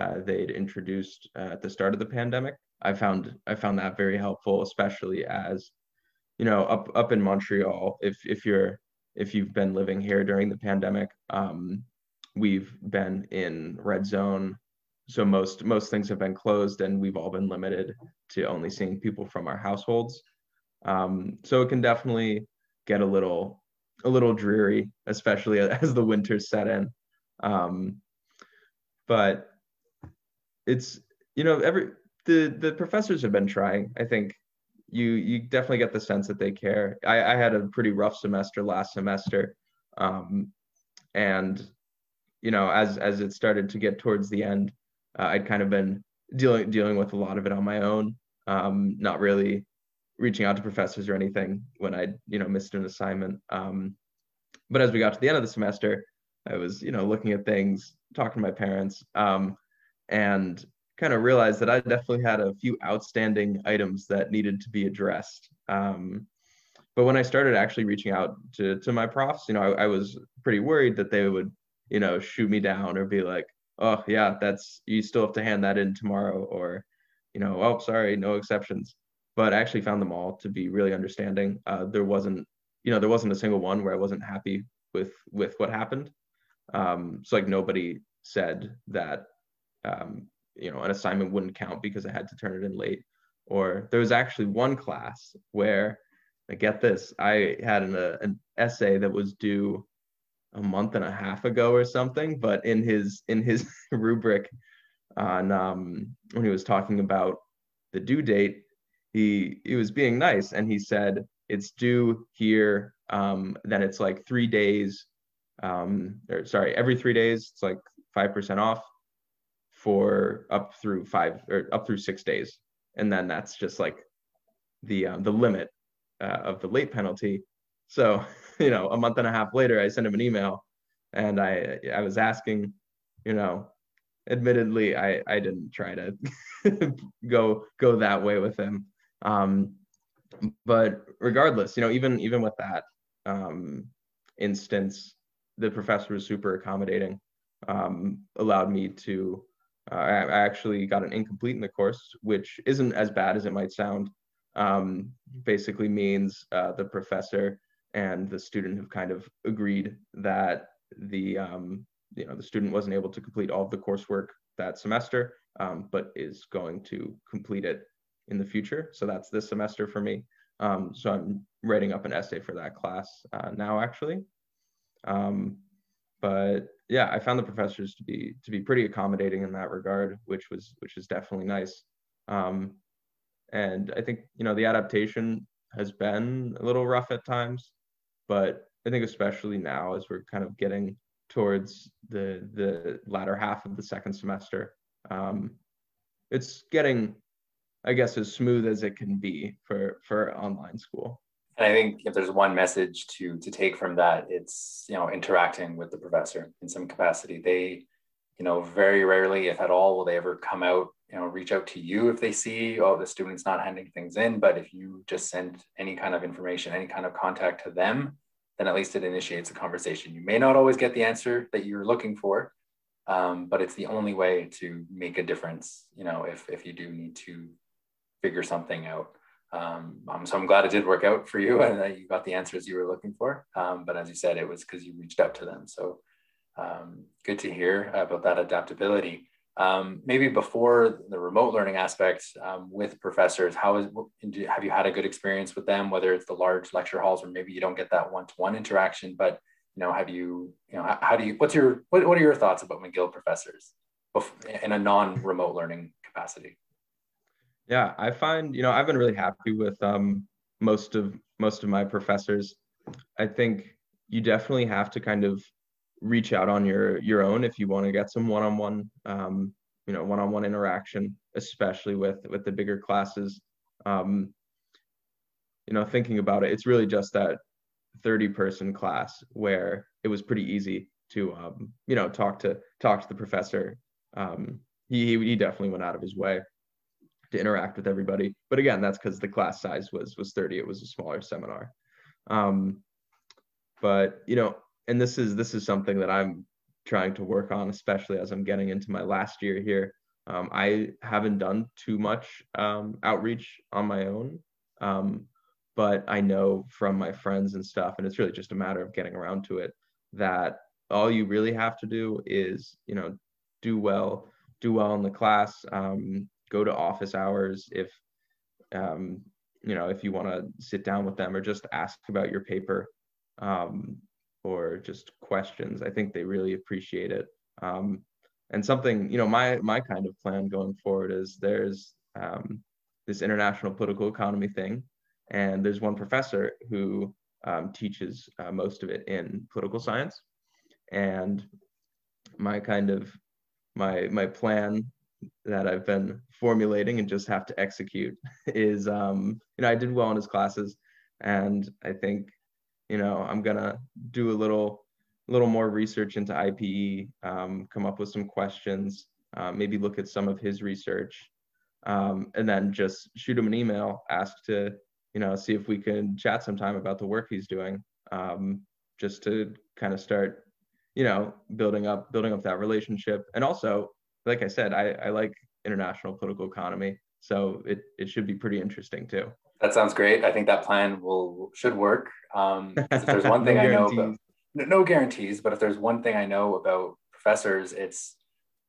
Uh, they'd introduced uh, at the start of the pandemic. I found I found that very helpful, especially as, you know, up up in Montreal. If if you're if you've been living here during the pandemic, um, we've been in red zone, so most most things have been closed, and we've all been limited to only seeing people from our households. Um, so it can definitely get a little a little dreary, especially as the winter set in. Um, but It's, you know, every, the, the professors have been trying. I think you, you definitely get the sense that they care. I, I had a pretty rough semester last semester. Um, and, you know, as, as it started to get towards the end, uh, I'd kind of been dealing, dealing with a lot of it on my own. Um, not really reaching out to professors or anything when I, you know, missed an assignment. Um, but as we got to the end of the semester, I was, you know, looking at things, talking to my parents. Um, and kind of realized that I definitely had a few outstanding items that needed to be addressed. Um, but when I started actually reaching out to, to my profs, you know, I, I was pretty worried that they would, you know, shoot me down or be like, oh yeah, that's, you still have to hand that in tomorrow, or, you know, oh, sorry, no exceptions. But I actually found them all to be really understanding. Uh, there wasn't, you know, there wasn't a single one where I wasn't happy with with what happened. Um, so like nobody said that, um, you know, an assignment wouldn't count because I had to turn it in late. Or there was actually one class where, I get this, I had an, uh, an essay that was due a month and a half ago or something, but in his in his rubric on um, when he was talking about the due date, he, he was being nice and he said, it's due here, um, then it's like three days, um, or sorry, every three days, it's like five percent off for up through five or up through six days. And then that's just like the, uh, the limit uh, of the late penalty. So, you know, a month and a half later, I sent him an email and I, I was asking, you know, admittedly, I, I didn't try to go, go that way with him. Um, but regardless, you know, even, even with that um, instance, the professor was super accommodating, um, allowed me to, Uh, I actually got an incomplete in the course, which isn't as bad as it might sound. Um, basically means uh, the professor and the student have kind of agreed that the um, you know, the student wasn't able to complete all of the coursework that semester, um, but is going to complete it in the future. So that's this semester for me. Um, so I'm writing up an essay for that class uh, now, actually. Um, but yeah, I found the professors to be to be pretty accommodating in that regard, which was which is definitely nice. Um, and I think, you know, the adaptation has been a little rough at times, but I think especially now as we're kind of getting towards the the latter half of the second semester, um, it's getting, I guess, as smooth as it can be for for online school. And I think if there's one message to to take from that, it's, you know, interacting with the professor in some capacity. They, you know, very rarely, if at all, will they ever come out, you know, reach out to you if they see, oh, the student's not handing things in. But if you just send any kind of information, any kind of contact to them, then at least it initiates a conversation. You may not always get the answer that you're looking for, um, but it's the only way to make a difference, you know, if if you do need to figure something out. Um, so I'm glad it did work out for you and that you got the answers you were looking for. Um, but as you said, it was because you reached out to them. So um, good to hear about that adaptability. Um, maybe before the remote learning aspect um, with professors, how is, have you had a good experience with them, whether it's the large lecture halls or maybe you don't get that one-to-one interaction, but, you know, have you, you know, how, how do you, what's your, what, what are your thoughts about McGill professors in a non-remote learning capacity? Yeah, I find, you know, I've been really happy with um, most of most of my professors. I think you definitely have to kind of reach out on your your own if you want to get some one-on-one, um, you know, one-on-one interaction, especially with with the bigger classes. Um, you know, thinking about it, it's really just that thirty person class where it was pretty easy to, um, you know, talk to talk to the professor. Um, he he definitely went out of his way to interact with everybody. But again, that's because the class size was was thirty. It was a smaller seminar. Um, but, you know, and this is this is something that I'm trying to work on, especially as I'm getting into my last year here. Um, I haven't done too much um, outreach on my own, um, but I know from my friends and stuff, and it's really just a matter of getting around to it, that all you really have to do is, you know, do well, do well in the class, um, go to office hours if, um, you know, if you want to sit down with them or just ask about your paper um, or just questions. I think they really appreciate it. Um, and something, you know, my my kind of plan going forward is there's um, this international political economy thing. And there's one professor who um, teaches uh, most of it in political science. And my kind of, my my plan that I've been formulating and just have to execute is, um, you know, I did well in his classes, and I think, you know, I'm gonna do a little, little more research into I P E, um, come up with some questions, uh, maybe look at some of his research, um, and then just shoot him an email, ask to, you know, see if we can chat sometime about the work he's doing, um, just to kind of start you know, building up, building up that relationship. And also, like I said, I, I like international political economy, so it, it should be pretty interesting too. That sounds great. I think that plan will, should work. Um, if there's one thing no I know, about, no, no guarantees, but if there's one thing I know about professors, it's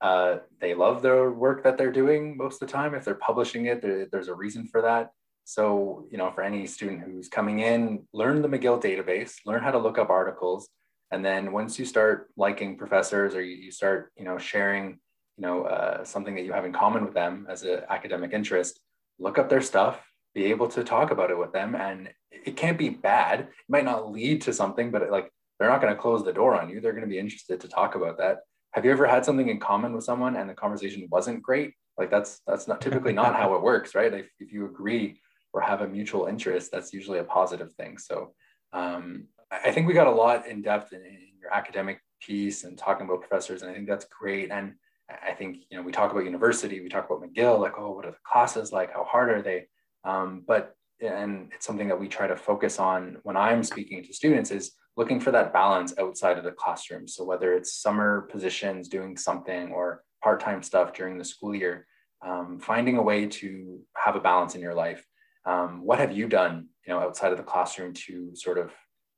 uh, they love their work that they're doing most of the time. If they're publishing it, there, there's a reason for that. So, you know, for any student who's coming in, learn the McGill database, learn how to look up articles. And then once you start liking professors, or you, you start, you know, sharing, you know, uh, something that you have in common with them as an academic interest, look up their stuff, be able to talk about it with them. And it can't be bad. It might not lead to something, but it, like, they're not going to close the door on you. They're going to be interested to talk about that. Have you ever had something in common with someone and the conversation wasn't great? Like, that's, that's not typically not how it works, right? If, if you agree or have a mutual interest, that's usually a positive thing. So um, I think we got a lot in depth in, in your academic piece and talking about professors, and I think that's great. And I think, you know, we talk about university, we talk about McGill, like, oh, what are the classes like? How hard are they? Um, but, and it's something that we try to focus on when I'm speaking to students, is looking for that balance outside of the classroom. So whether it's summer positions, doing something, or part-time stuff during the school year, um, finding a way to have a balance in your life. Um, what have you done, you know, outside of the classroom to sort of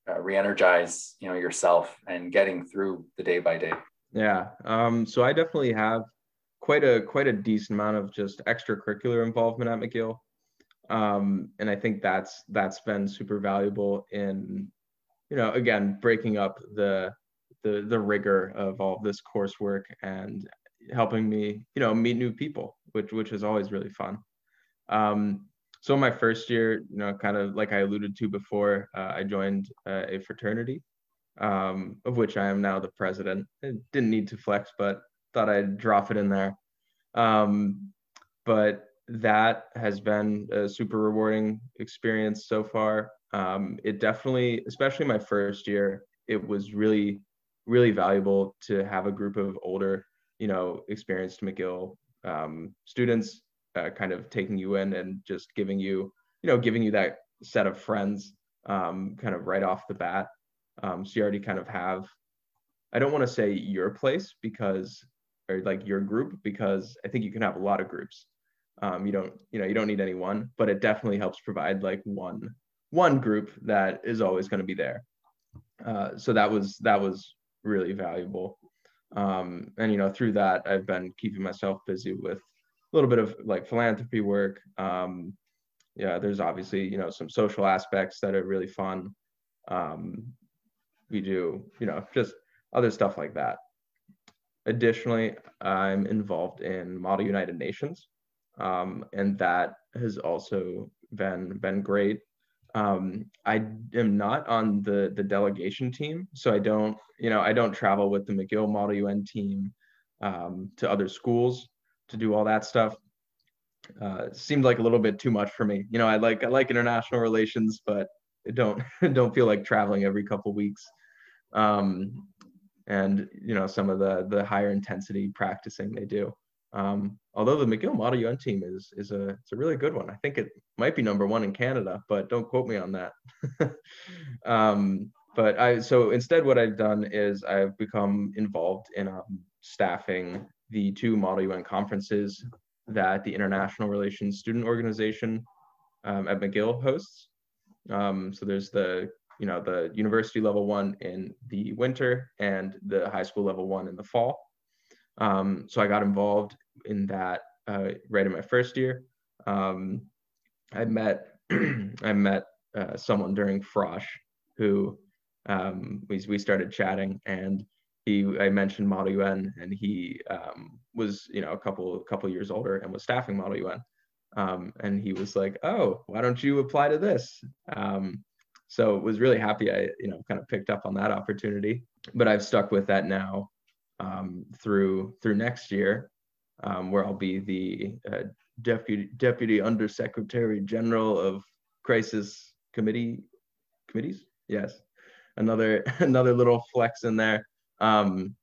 uh, re-energize, you know, yourself and getting through the day by day? Yeah. Um, so I definitely have quite a, quite a decent amount of just extracurricular involvement at McGill. Um, and I think that's, that's been super valuable in, you know, again, breaking up the, the, the rigor of all this coursework and helping me, you know, meet new people, which, which is always really fun. Um, So my first year, you know, kind of like I alluded to before, uh, I joined uh, a fraternity, um, of which I am now the president. I didn't need to flex, but thought I'd drop it in there. Um, but that has been a super rewarding experience so far. Um, it definitely, especially my first year, it was really, really valuable to have a group of older, you know, experienced McGill um, students. Uh, kind of taking you in and just giving you, you know, giving you that set of friends um, kind of right off the bat. Um, so you already kind of have, I don't want to say your place because, or like your group, because I think you can have a lot of groups. Um, you don't, you know, you don't need any one, but it definitely helps provide like one, one group that is always going to be there. Uh, so that was, that was really valuable. Um, and, you know, through that, I've been keeping myself busy with little bit of like philanthropy work. Um, yeah, there's obviously, you know, some social aspects that are really fun. Um, we do, you know, just other stuff like that. Additionally, I'm involved in Model United Nations, um, and that has also been been great. Um, I am not on the the delegation team, so I don't, you know, I don't travel with the McGill Model U N team um, to other schools to do all that stuff. Uh, seemed like a little bit too much for me. You know, I like I like international relations, but I don't don't feel like traveling every couple weeks. Um, and you know, some of the the higher intensity practicing they do. Um, although the McGill Model U N team is is a it's a really good one. I think it might be number one in Canada, but don't quote me on that. um, but I so instead, what I've done is I've become involved in um, staffing the two Model U N conferences that the International Relations Student Organization um, at McGill hosts. Um, so there's the, you know, the university level one in the winter and the high school level one in the fall. Um, so I got involved in that uh, right in my first year. Um, I met I met uh, someone during Frosh who um, we we started chatting, and He, I mentioned Model U N, and he um, was, you know, a couple couple years older and was staffing Model U N. Um, and he was like, "Oh, why don't you apply to this?" Um, so was really happy I, you know, kind of picked up on that opportunity. But I've stuck with that now um, through through next year, um, where I'll be the uh, deputy deputy undersecretary general of crisis committee committees. Yes, another another little flex in there. Um,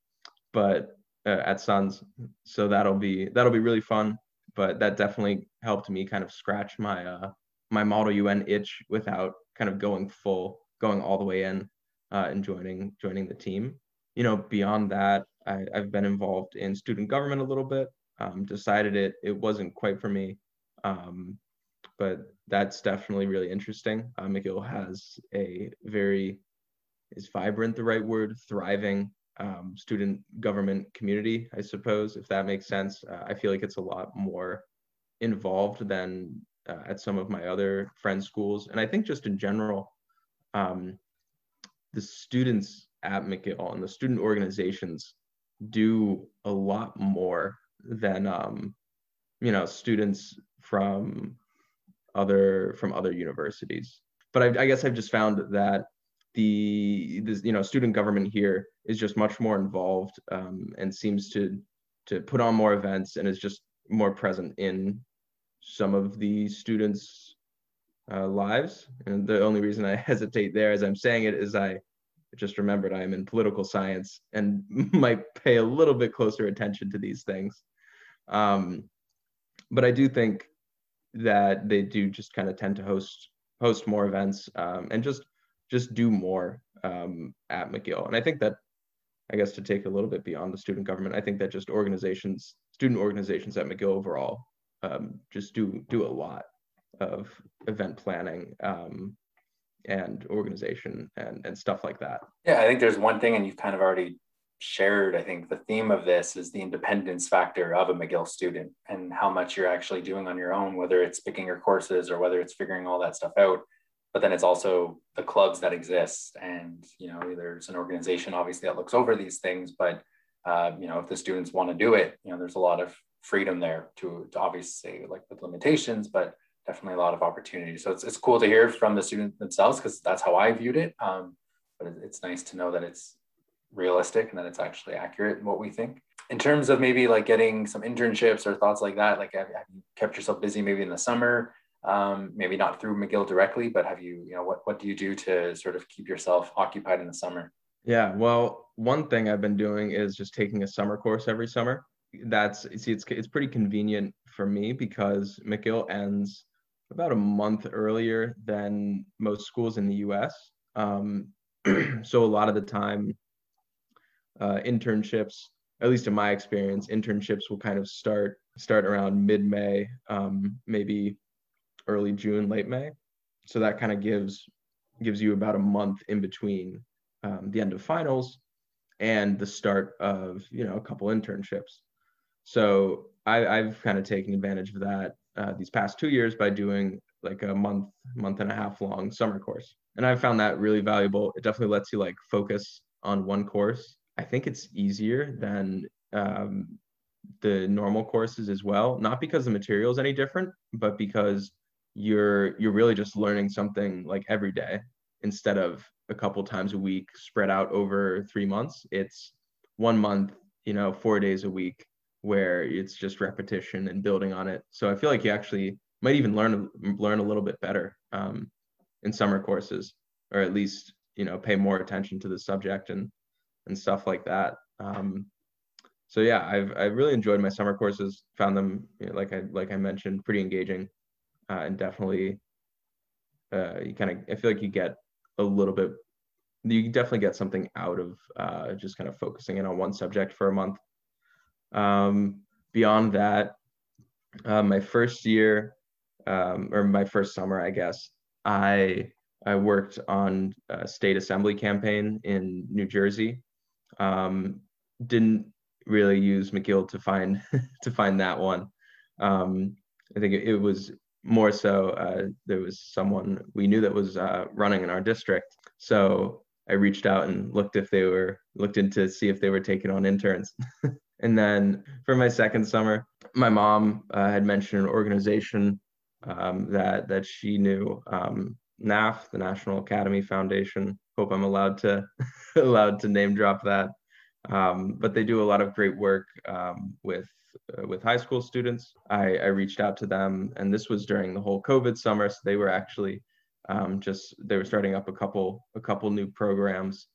but uh, at Suns, so that'll be that'll be really fun. But that definitely helped me kind of scratch my uh, my Model U N itch without kind of going full, going all the way in uh, and joining joining the team. you know, beyond that, I, I've been involved in student government a little bit, um, decided it, it wasn't quite for me, um, but that's definitely really interesting. Uh, McGill has a very, is vibrant the right word, thriving um, student government community, I suppose, if that makes sense. Uh, I feel like it's a lot more involved than uh, at some of my other friend schools. And I think just in general, um, the students at McGill and the student organizations do a lot more than, um, you know, students from other from other universities. But I, I guess I've just found that the, the, you know, student government here is just much more involved um, and seems to, to put on more events and is just more present in some of the students' uh, lives. And the only reason I hesitate there as I'm saying it is I just remembered I'm in political science and might pay a little bit closer attention to these things. Um, but I do think that they do just kind of tend to host host more events um, and just just do more um, at McGill. And I think that, I guess to take a little bit beyond the student government, I think that just organizations, student organizations at McGill overall, um, just do do a lot of event planning um, and organization and, and stuff like that. Yeah, I think there's one thing, and you've kind of already shared, I think the theme of this is the independence factor of a McGill student and how much you're actually doing on your own, whether it's picking your courses or whether it's figuring all that stuff out. But then it's also the clubs that exist. And, you know, there's an organization obviously that looks over these things, but, uh, you know, if the students want to do it, you know, there's a lot of freedom there to, to obviously like with limitations, but definitely a lot of opportunity. So it's, it's cool to hear from the students themselves, because that's how I viewed it. Um, but it's nice to know that it's realistic and that it's actually accurate in what we think. In terms of maybe like getting some internships or thoughts like that, like have, have you kept yourself busy maybe in the summer? Um, maybe not through McGill directly, but have you, you know, what, what do you do to sort of keep yourself occupied in the summer? Yeah, well, one thing I've been doing is just taking a summer course every summer. That's, see, it's, it's pretty convenient for me because McGill ends about a month earlier than most schools in the U S. Um, so a lot of the time, uh, internships, at least in my experience, internships will kind of start, start around mid-May, um, maybe early June, late May. So that kind of gives gives you about a month in between um, the end of finals and the start of, you know, a couple internships. So I, I've kind of taken advantage of that uh, these past two years by doing like a month, month and a half long summer course. And I found that really valuable. It definitely lets you like focus on one course. I think it's easier than um, the normal courses as well, not because the material is any different, but because you're you're really just learning something like every day instead of a couple times a week spread out over three months. It's one month, you know, four days a week where it's just repetition and building on it. So I feel like you actually might even learn learn a little bit better um, in summer courses, or at least, you know, pay more attention to the subject and and stuff like that. Um, so yeah, I've I've really enjoyed my summer courses, found them, you know, like I like I mentioned, pretty engaging. Uh, and definitely, uh, you kind of, I feel like you get a little bit, you definitely get something out of uh, just kind of focusing in on one subject for a month. Um, beyond that, uh, my first year, um, or my first summer, I guess, I, I worked on a state assembly campaign in New Jersey. Um, didn't really use McGill to find, to find that one. Um, I think it, it was, more so, uh, there was someone we knew that was uh, running in our district. So I reached out and looked if they were, looked into see if they were taking on interns. And then for my second summer, my mom uh, had mentioned an organization um, that that she knew, um, N A F, the National Academy Foundation. Hope I'm allowed to allowed to name drop that. Um, but they do a lot of great work um, with. with high school students. I, I reached out to them, and this was during the whole COVID summer. So they were actually um, just, they were starting up a couple, a couple new programs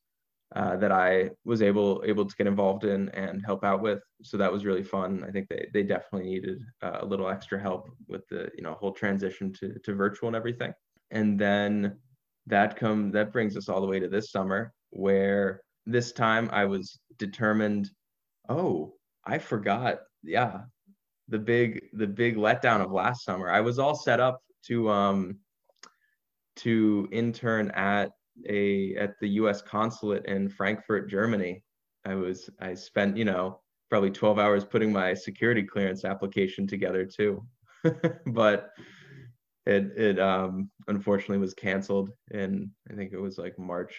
uh, that I was able, able to get involved in and help out with. So that was really fun. I think they, they definitely needed uh, a little extra help with the, you know, whole transition to, to virtual and everything. And then that come, that brings us all the way to this summer where this time I was determined, oh, I forgot, yeah, the big, the big letdown of last summer. I was all set up to, um, to intern at a, at the U S consulate in Frankfurt, Germany. I was, I spent, you know, probably twelve hours putting my security clearance application together too, but it, it um, unfortunately was canceled in, I think it was like March.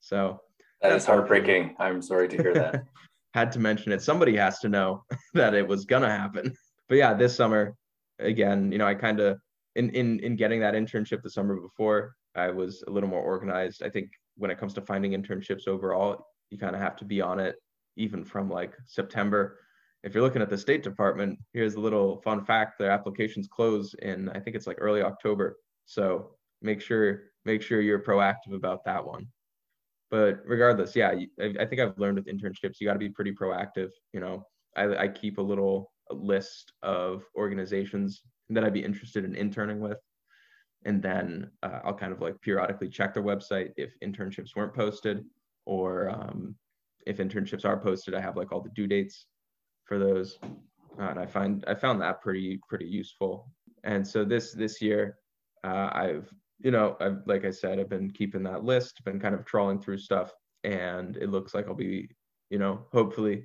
So that is heartbreaking. I'm sorry to hear that. Had to mention it. Somebody has to know that it was gonna happen. But yeah, this summer, again, you know, I kind of, in, in, in getting that internship the summer before, I was a little more organized. I think when it comes to finding internships overall, you kind of have to be on it even from like September. If you're looking at the State Department, here's a little fun fact, their applications close in, I think it's like early October. So make sure, make sure you're proactive about that one. But regardless, yeah, I think I've learned with internships, you got to be pretty proactive. You know, I, I keep a little list of organizations that I'd be interested in interning with. And then uh, I'll kind of like periodically check their website if internships weren't posted, or um, if internships are posted, I have like all the due dates for those. Uh, and I find, I found that pretty, pretty useful. And so this, this year uh, I've, you know, I've, like I said, I've been keeping that list, been kind of trawling through stuff, and it looks like I'll be, you know, hopefully,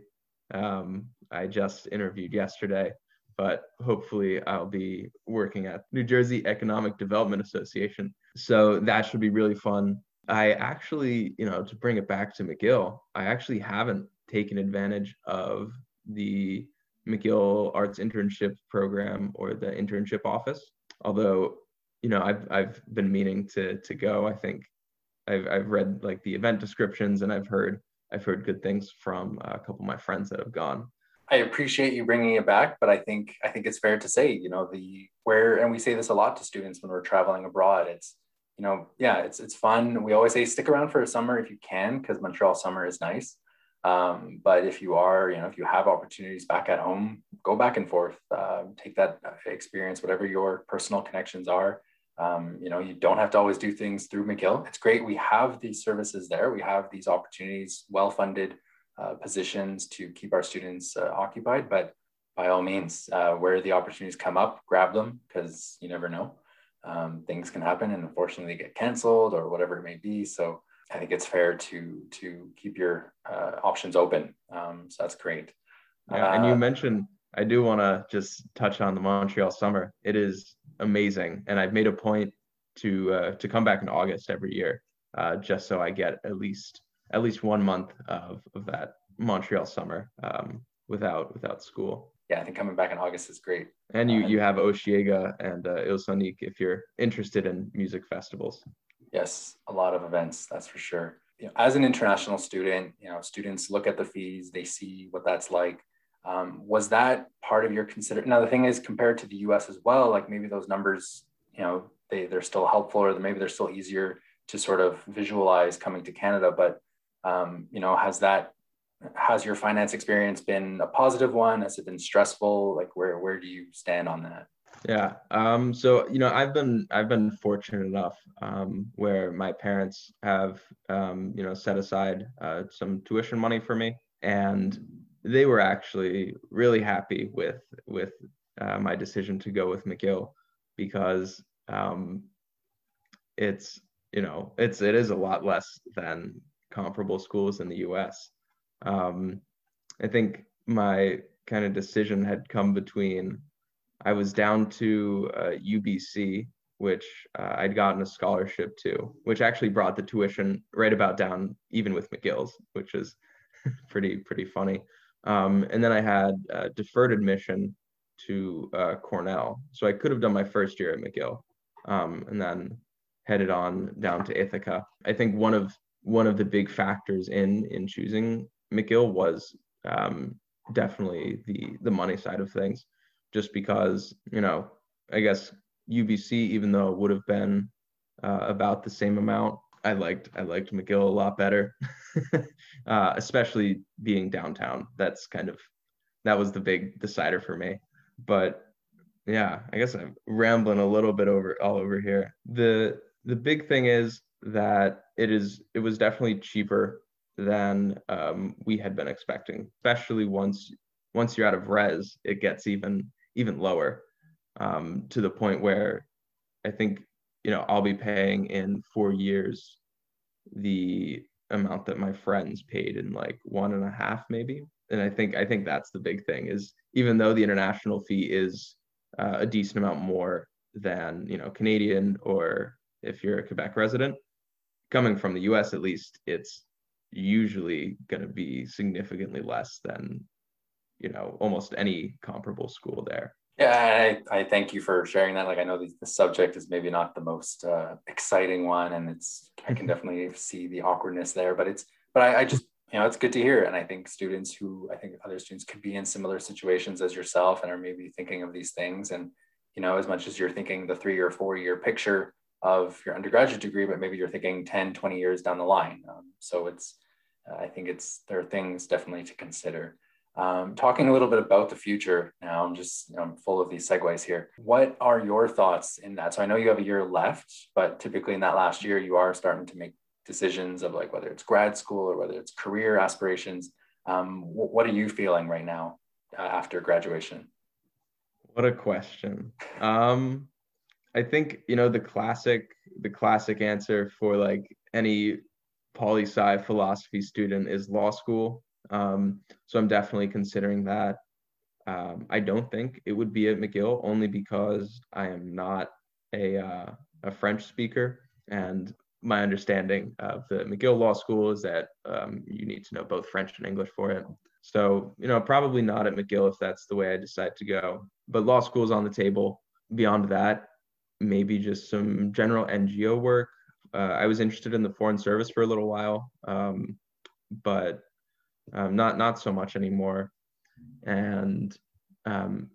um, I just interviewed yesterday, but hopefully I'll be working at New Jersey Economic Development Association. So that should be really fun. I actually, you know, to bring it back to McGill, I actually haven't taken advantage of the McGill Arts Internship Program or the internship office, although you know, I've, I've been meaning to, to go. I think I've, I've read like the event descriptions, and I've heard, I've heard good things from a couple of my friends that have gone. I appreciate you bringing it back, but I think, I think it's fair to say, you know, the where, and we say this a lot to students when we're traveling abroad, it's, you know, yeah, it's, it's fun. We always say stick around for a summer if you can, because Montreal summer is nice. Um, but if you are, you know, if you have opportunities back at home, go back and forth, uh, take that experience, whatever your personal connections are. Um, you know, you don't have to always do things through McGill. It's great. We have these services there. We have these opportunities, well-funded uh, positions to keep our students uh, occupied. But by all means, uh, where the opportunities come up, grab them, because you never know. Um, things can happen, and unfortunately they get canceled or whatever it may be. So I think it's fair to to keep your uh, options open. Um, so that's great. Yeah, uh, and you mentioned, I do want to just touch on the Montreal summer. It is amazing, and I've made a point to uh, to come back in August every year, uh, just so I get at least at least one month of, of that Montreal summer um, without without school. Yeah, I think coming back in August is great. And you uh, you have Osheaga and uh, Il Sonique if you're interested in music festivals. Yes, a lot of events, that's for sure. You know, as an international student, you know, students look at the fees, they see what that's like. Um, was that part of your consideration? Now, the thing is, compared to the U S as well, like maybe those numbers, you know, they, they're still helpful, or maybe they're still easier to sort of visualize coming to Canada. But, um, you know, has that, has your finance experience been a positive one? Has it been stressful? Like, where, where do you stand on that? Yeah. Um, so, you know, I've been, I've been fortunate enough um, where my parents have, um, you know, set aside uh, some tuition money for me, and they were actually really happy with with uh, my decision to go with McGill, because um, it's you know it's it is a lot less than comparable schools in the U S. Um, I think my kind of decision had come between, I was down to uh, U B C, which uh, I'd gotten a scholarship to, which actually brought the tuition right about down even with McGill's, which is pretty pretty funny. Um, and then I had uh, deferred admission to uh, Cornell. So I could have done my first year at McGill um, and then headed on down to Ithaca. I think one of one of the big factors in in choosing McGill was um, definitely the, the money side of things, just because, you know, I guess U B C, even though it would have been uh, about the same amount, I liked I liked McGill a lot better, uh, especially being downtown. That's kind of, that was the big decider for me. But yeah, I guess I'm rambling a little bit over all over here. The the big thing is that it is it was definitely cheaper than um, we had been expecting, especially once once you're out of res, it gets even even lower, um, to the point where I think, you know, I'll be paying in four years the amount that my friends paid in like one and a half maybe. And I think I think that's the big thing is, even though the international fee is uh, a decent amount more than, you know, Canadian or if you're a Quebec resident, coming from the U S at least, it's usually going to be significantly less than, you know, almost any comparable school there. Yeah, I, I thank you for sharing that. Like, I know the, the subject is maybe not the most uh, exciting one, and it's, I can definitely see the awkwardness there, but it's, but I, I just, you know, it's good to hear. And I think students who, I think other students could be in similar situations as yourself and are maybe thinking of these things. And, you know, as much as you're thinking the three or four year picture of your undergraduate degree, but maybe you're thinking ten, twenty years down the line. Um, so it's, uh, I think it's, there are things definitely to consider. Um, talking a little bit about the future now, I'm just, you know, I'm full of these segues here. What are your thoughts in that? So I know you have a year left, but typically in that last year, you are starting to make decisions of like whether it's grad school or whether it's career aspirations. Um, wh- what are you feeling right now uh, after graduation? What a question. Um, I think, you know, the classic, the classic answer for like any poli-sci philosophy student is law school. Um, so I'm definitely considering that. Um, I don't think it would be at McGill, only because I am not a, uh, a French speaker. And my understanding of the McGill Law School is that um, you need to know both French and English for it. So, you know, probably not at McGill if that's the way I decide to go. But law school is on the table. Beyond that, maybe just some general N G O work. Uh, I was interested in the Foreign Service for a little while, um, but Um, not not so much anymore, and um,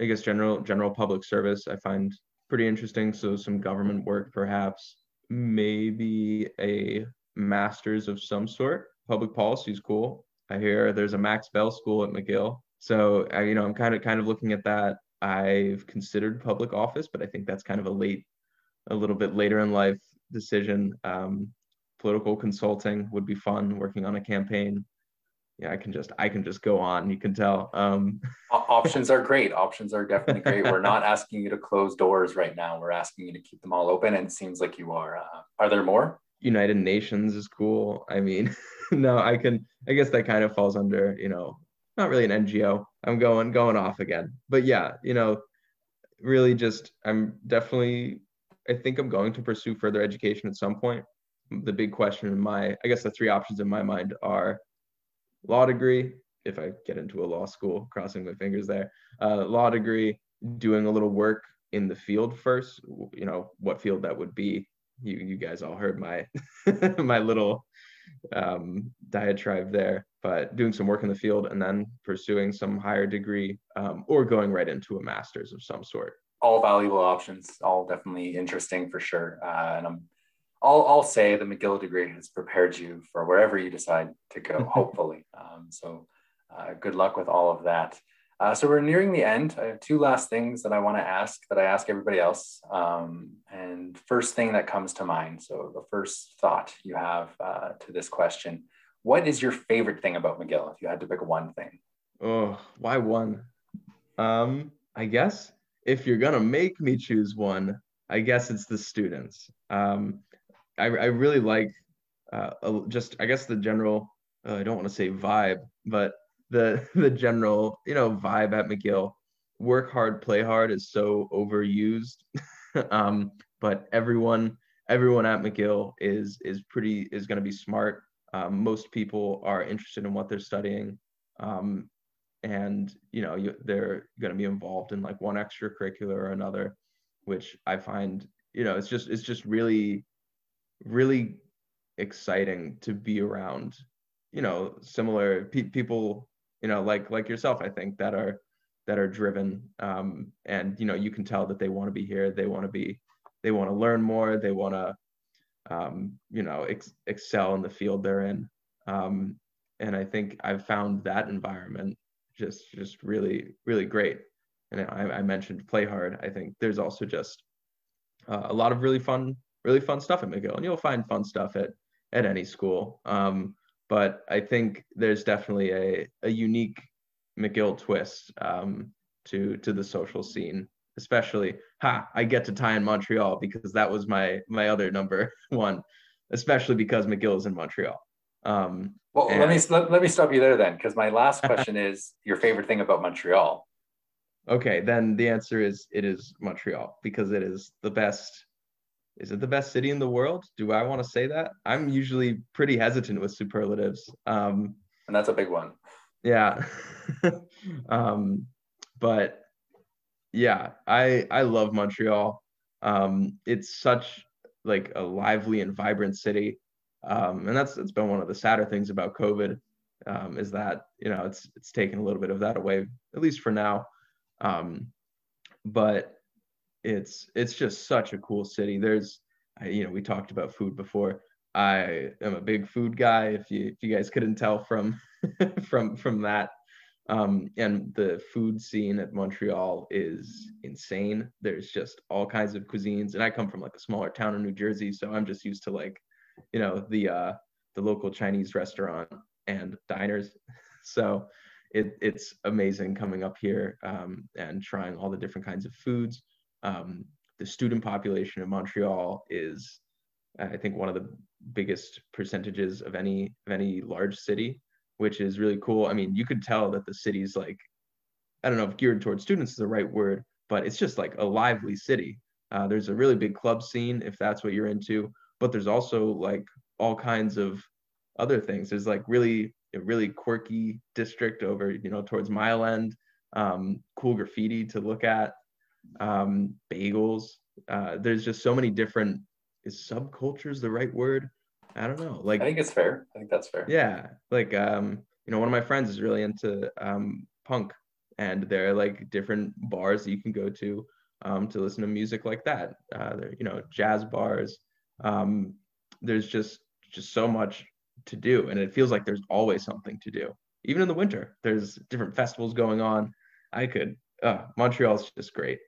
I guess general general public service I find pretty interesting. So some government work, perhaps, maybe a master's of some sort. Public policy is cool. I hear there's a Max Bell School at McGill, so I, you know I'm kind of kind of looking at that. I've considered public office, but I think that's kind of a late, a little bit later in life decision. Um, political consulting would be fun. Working on a campaign. Yeah, I can just I can just go on. You can tell. Um. Options are great. Options are definitely great. We're not asking you to close doors right now. We're asking you to keep them all open, and it seems like you are. Uh, are there more? United Nations is cool. I mean, no, I can. I guess that kind of falls under, you know, not really an N G O. I'm going going off again. But yeah, you know, really just I'm definitely. I think I'm going to pursue further education at some point. The big question in my, I guess the three options in my mind are. Law degree, if I get into a law school, crossing my fingers there, uh, law degree, doing a little work in the field first, you know, what field that would be. You you guys all heard my my little um, diatribe there, but doing some work in the field and then pursuing some higher degree um, or going right into a master's of some sort. All valuable options, all definitely interesting for sure. Uh, and I'm I'll, I'll say the McGill degree has prepared you for wherever you decide to go, hopefully. Um, so uh, good luck with all of that. Uh, so we're nearing the end. I have two last things that I want to ask that I ask everybody else. Um, and first thing that comes to mind. So the first thought you have uh, to this question, what is your favorite thing about McGill? If you had to pick one thing. Oh, why one? Um, I guess if you're going to make me choose one, I guess it's the students. Um, I, I really like uh, just, I guess the general, uh, I don't want to say vibe, but the the general, you know, vibe at McGill. Work hard, play hard is so overused, um, but everyone everyone at McGill is is pretty is going to be smart. Um, most people are interested in what they're studying, um, and you know you, they're going to be involved in like one extracurricular or another, which I find, you know, it's just it's just really. really exciting to be around, you know, similar pe- people, you know, like like yourself, I think, that are that are driven. Um, and, you know, you can tell that they want to be here. They want to be, they want to learn more. They want to, um, you know, ex- excel in the field they're in. Um, and I think I've found that environment just, just really, really great. And I, I mentioned play hard. I think there's also just uh, a lot of really fun Really fun stuff at McGill, and you'll find fun stuff at at any school. Um, But I think there's definitely a, a unique McGill twist um, to, to the social scene, especially, ha, I get to tie in Montreal because that was my, my other number one, especially because McGill is in Montreal. Um, well, and... let me, let, let me stop you there then, because my last question is your favorite thing about Montreal. Okay, then the answer is it is Montreal, because it is the best. Is it the best city in the world? Do I want to say that? I'm usually pretty hesitant with superlatives. Um, and that's a big one. Yeah. um, but yeah, I I love Montreal. Um, it's such like a lively and vibrant city. Um, and that's that's been one of the sadder things about COVID, um, is that, you know, it's it's taken a little bit of that away, at least for now. Um, but it's, it's just such a cool city. There's, you know, we talked about food before. I am a big food guy. If you, if you guys couldn't tell from, from, from that, um, and the food scene at Montreal is insane. There's just all kinds of cuisines, and I come from like a smaller town in New Jersey. So I'm just used to like, you know, the, uh, the local Chinese restaurant and diners. So it, it's amazing coming up here, um, and trying all the different kinds of foods. Um, the student population in Montreal is, I think, one of the biggest percentages of any of any large city, which is really cool. I mean, you could tell that the city's like, I don't know if geared towards students is the right word, but it's just like a lively city. Uh, there's a really big club scene, if that's what you're into, but there's also like all kinds of other things. There's like really, a really quirky district over, you know, towards Mile End, um, cool graffiti to look at. Um, bagels. Uh, there's just so many different, is subcultures the right word? I don't know. Like, I think it's fair. I think that's fair. Yeah. Like, um, you know, one of my friends is really into um, punk, and there are like different bars that you can go to um, to listen to music like that. Uh, there, you know, jazz bars. Um, there's just, just so much to do. And it feels like there's always something to do. Even in the winter, there's different festivals going on. I could Uh, Montreal's just great.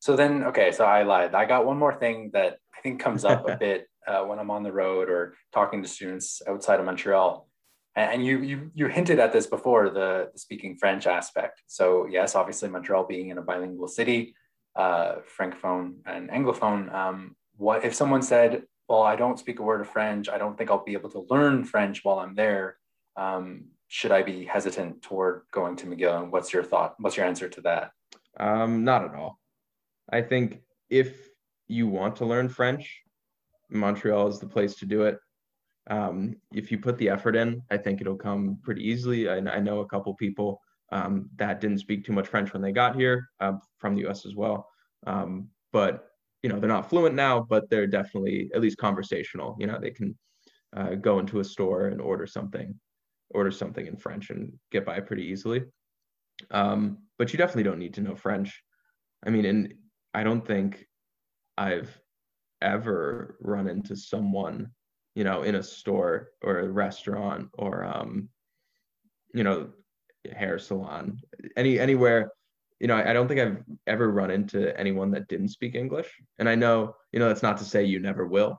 So then, okay, so I lied. I got one more thing that I think comes up a bit uh, when I'm on the road or talking to students outside of Montreal. And you you you hinted at this before, the, the speaking French aspect. So yes, obviously Montreal being in a bilingual city, uh, Francophone and Anglophone. Um, what if someone said, well, I don't speak a word of French. I don't think I'll be able to learn French while I'm there. Um, Should I be hesitant toward going to McGill? And what's your thought? What's your answer to that? Um, not at all. I think if you want to learn French, Montreal is the place to do it. Um, if you put the effort in, I think it'll come pretty easily. I, I know a couple people um, that didn't speak too much French when they got here, uh, from the U S as well. Um, but, you know, they're not fluent now, but they're definitely at least conversational. You know, they can uh, go into a store and order something. order something in French and get by pretty easily. Um, but you definitely don't need to know French. I mean, and I don't think I've ever run into someone, you know, in a store or a restaurant or, um, you know, hair salon, any anywhere, you know, I, I don't think I've ever run into anyone that didn't speak English. And I know, you know, that's not to say you never will,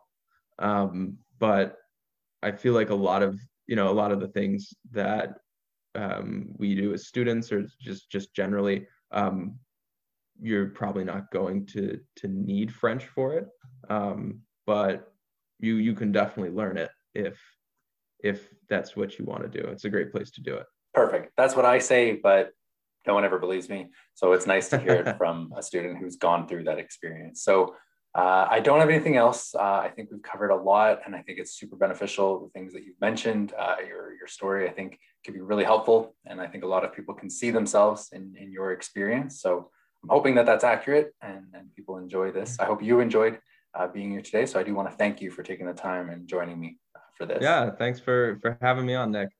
um, but I feel like a lot of you know, a lot of the things that um, we do as students or just, just generally, um, you're probably not going to to need French for it, um, but you you can definitely learn it if, if that's what you want to do. It's a great place to do it. Perfect. That's what I say, but no one ever believes me. So it's nice to hear it from a student who's gone through that experience. So Uh, I don't have anything else. Uh, I think we've covered a lot, and I think it's super beneficial, the things that you've mentioned. Uh, your, your story, I think, could be really helpful, and I think a lot of people can see themselves in, in your experience. So I'm hoping that that's accurate and, and people enjoy this. I hope you enjoyed uh, being here today. So I do want to thank you for taking the time and joining me for this. Yeah, thanks for, for having me on, Nick.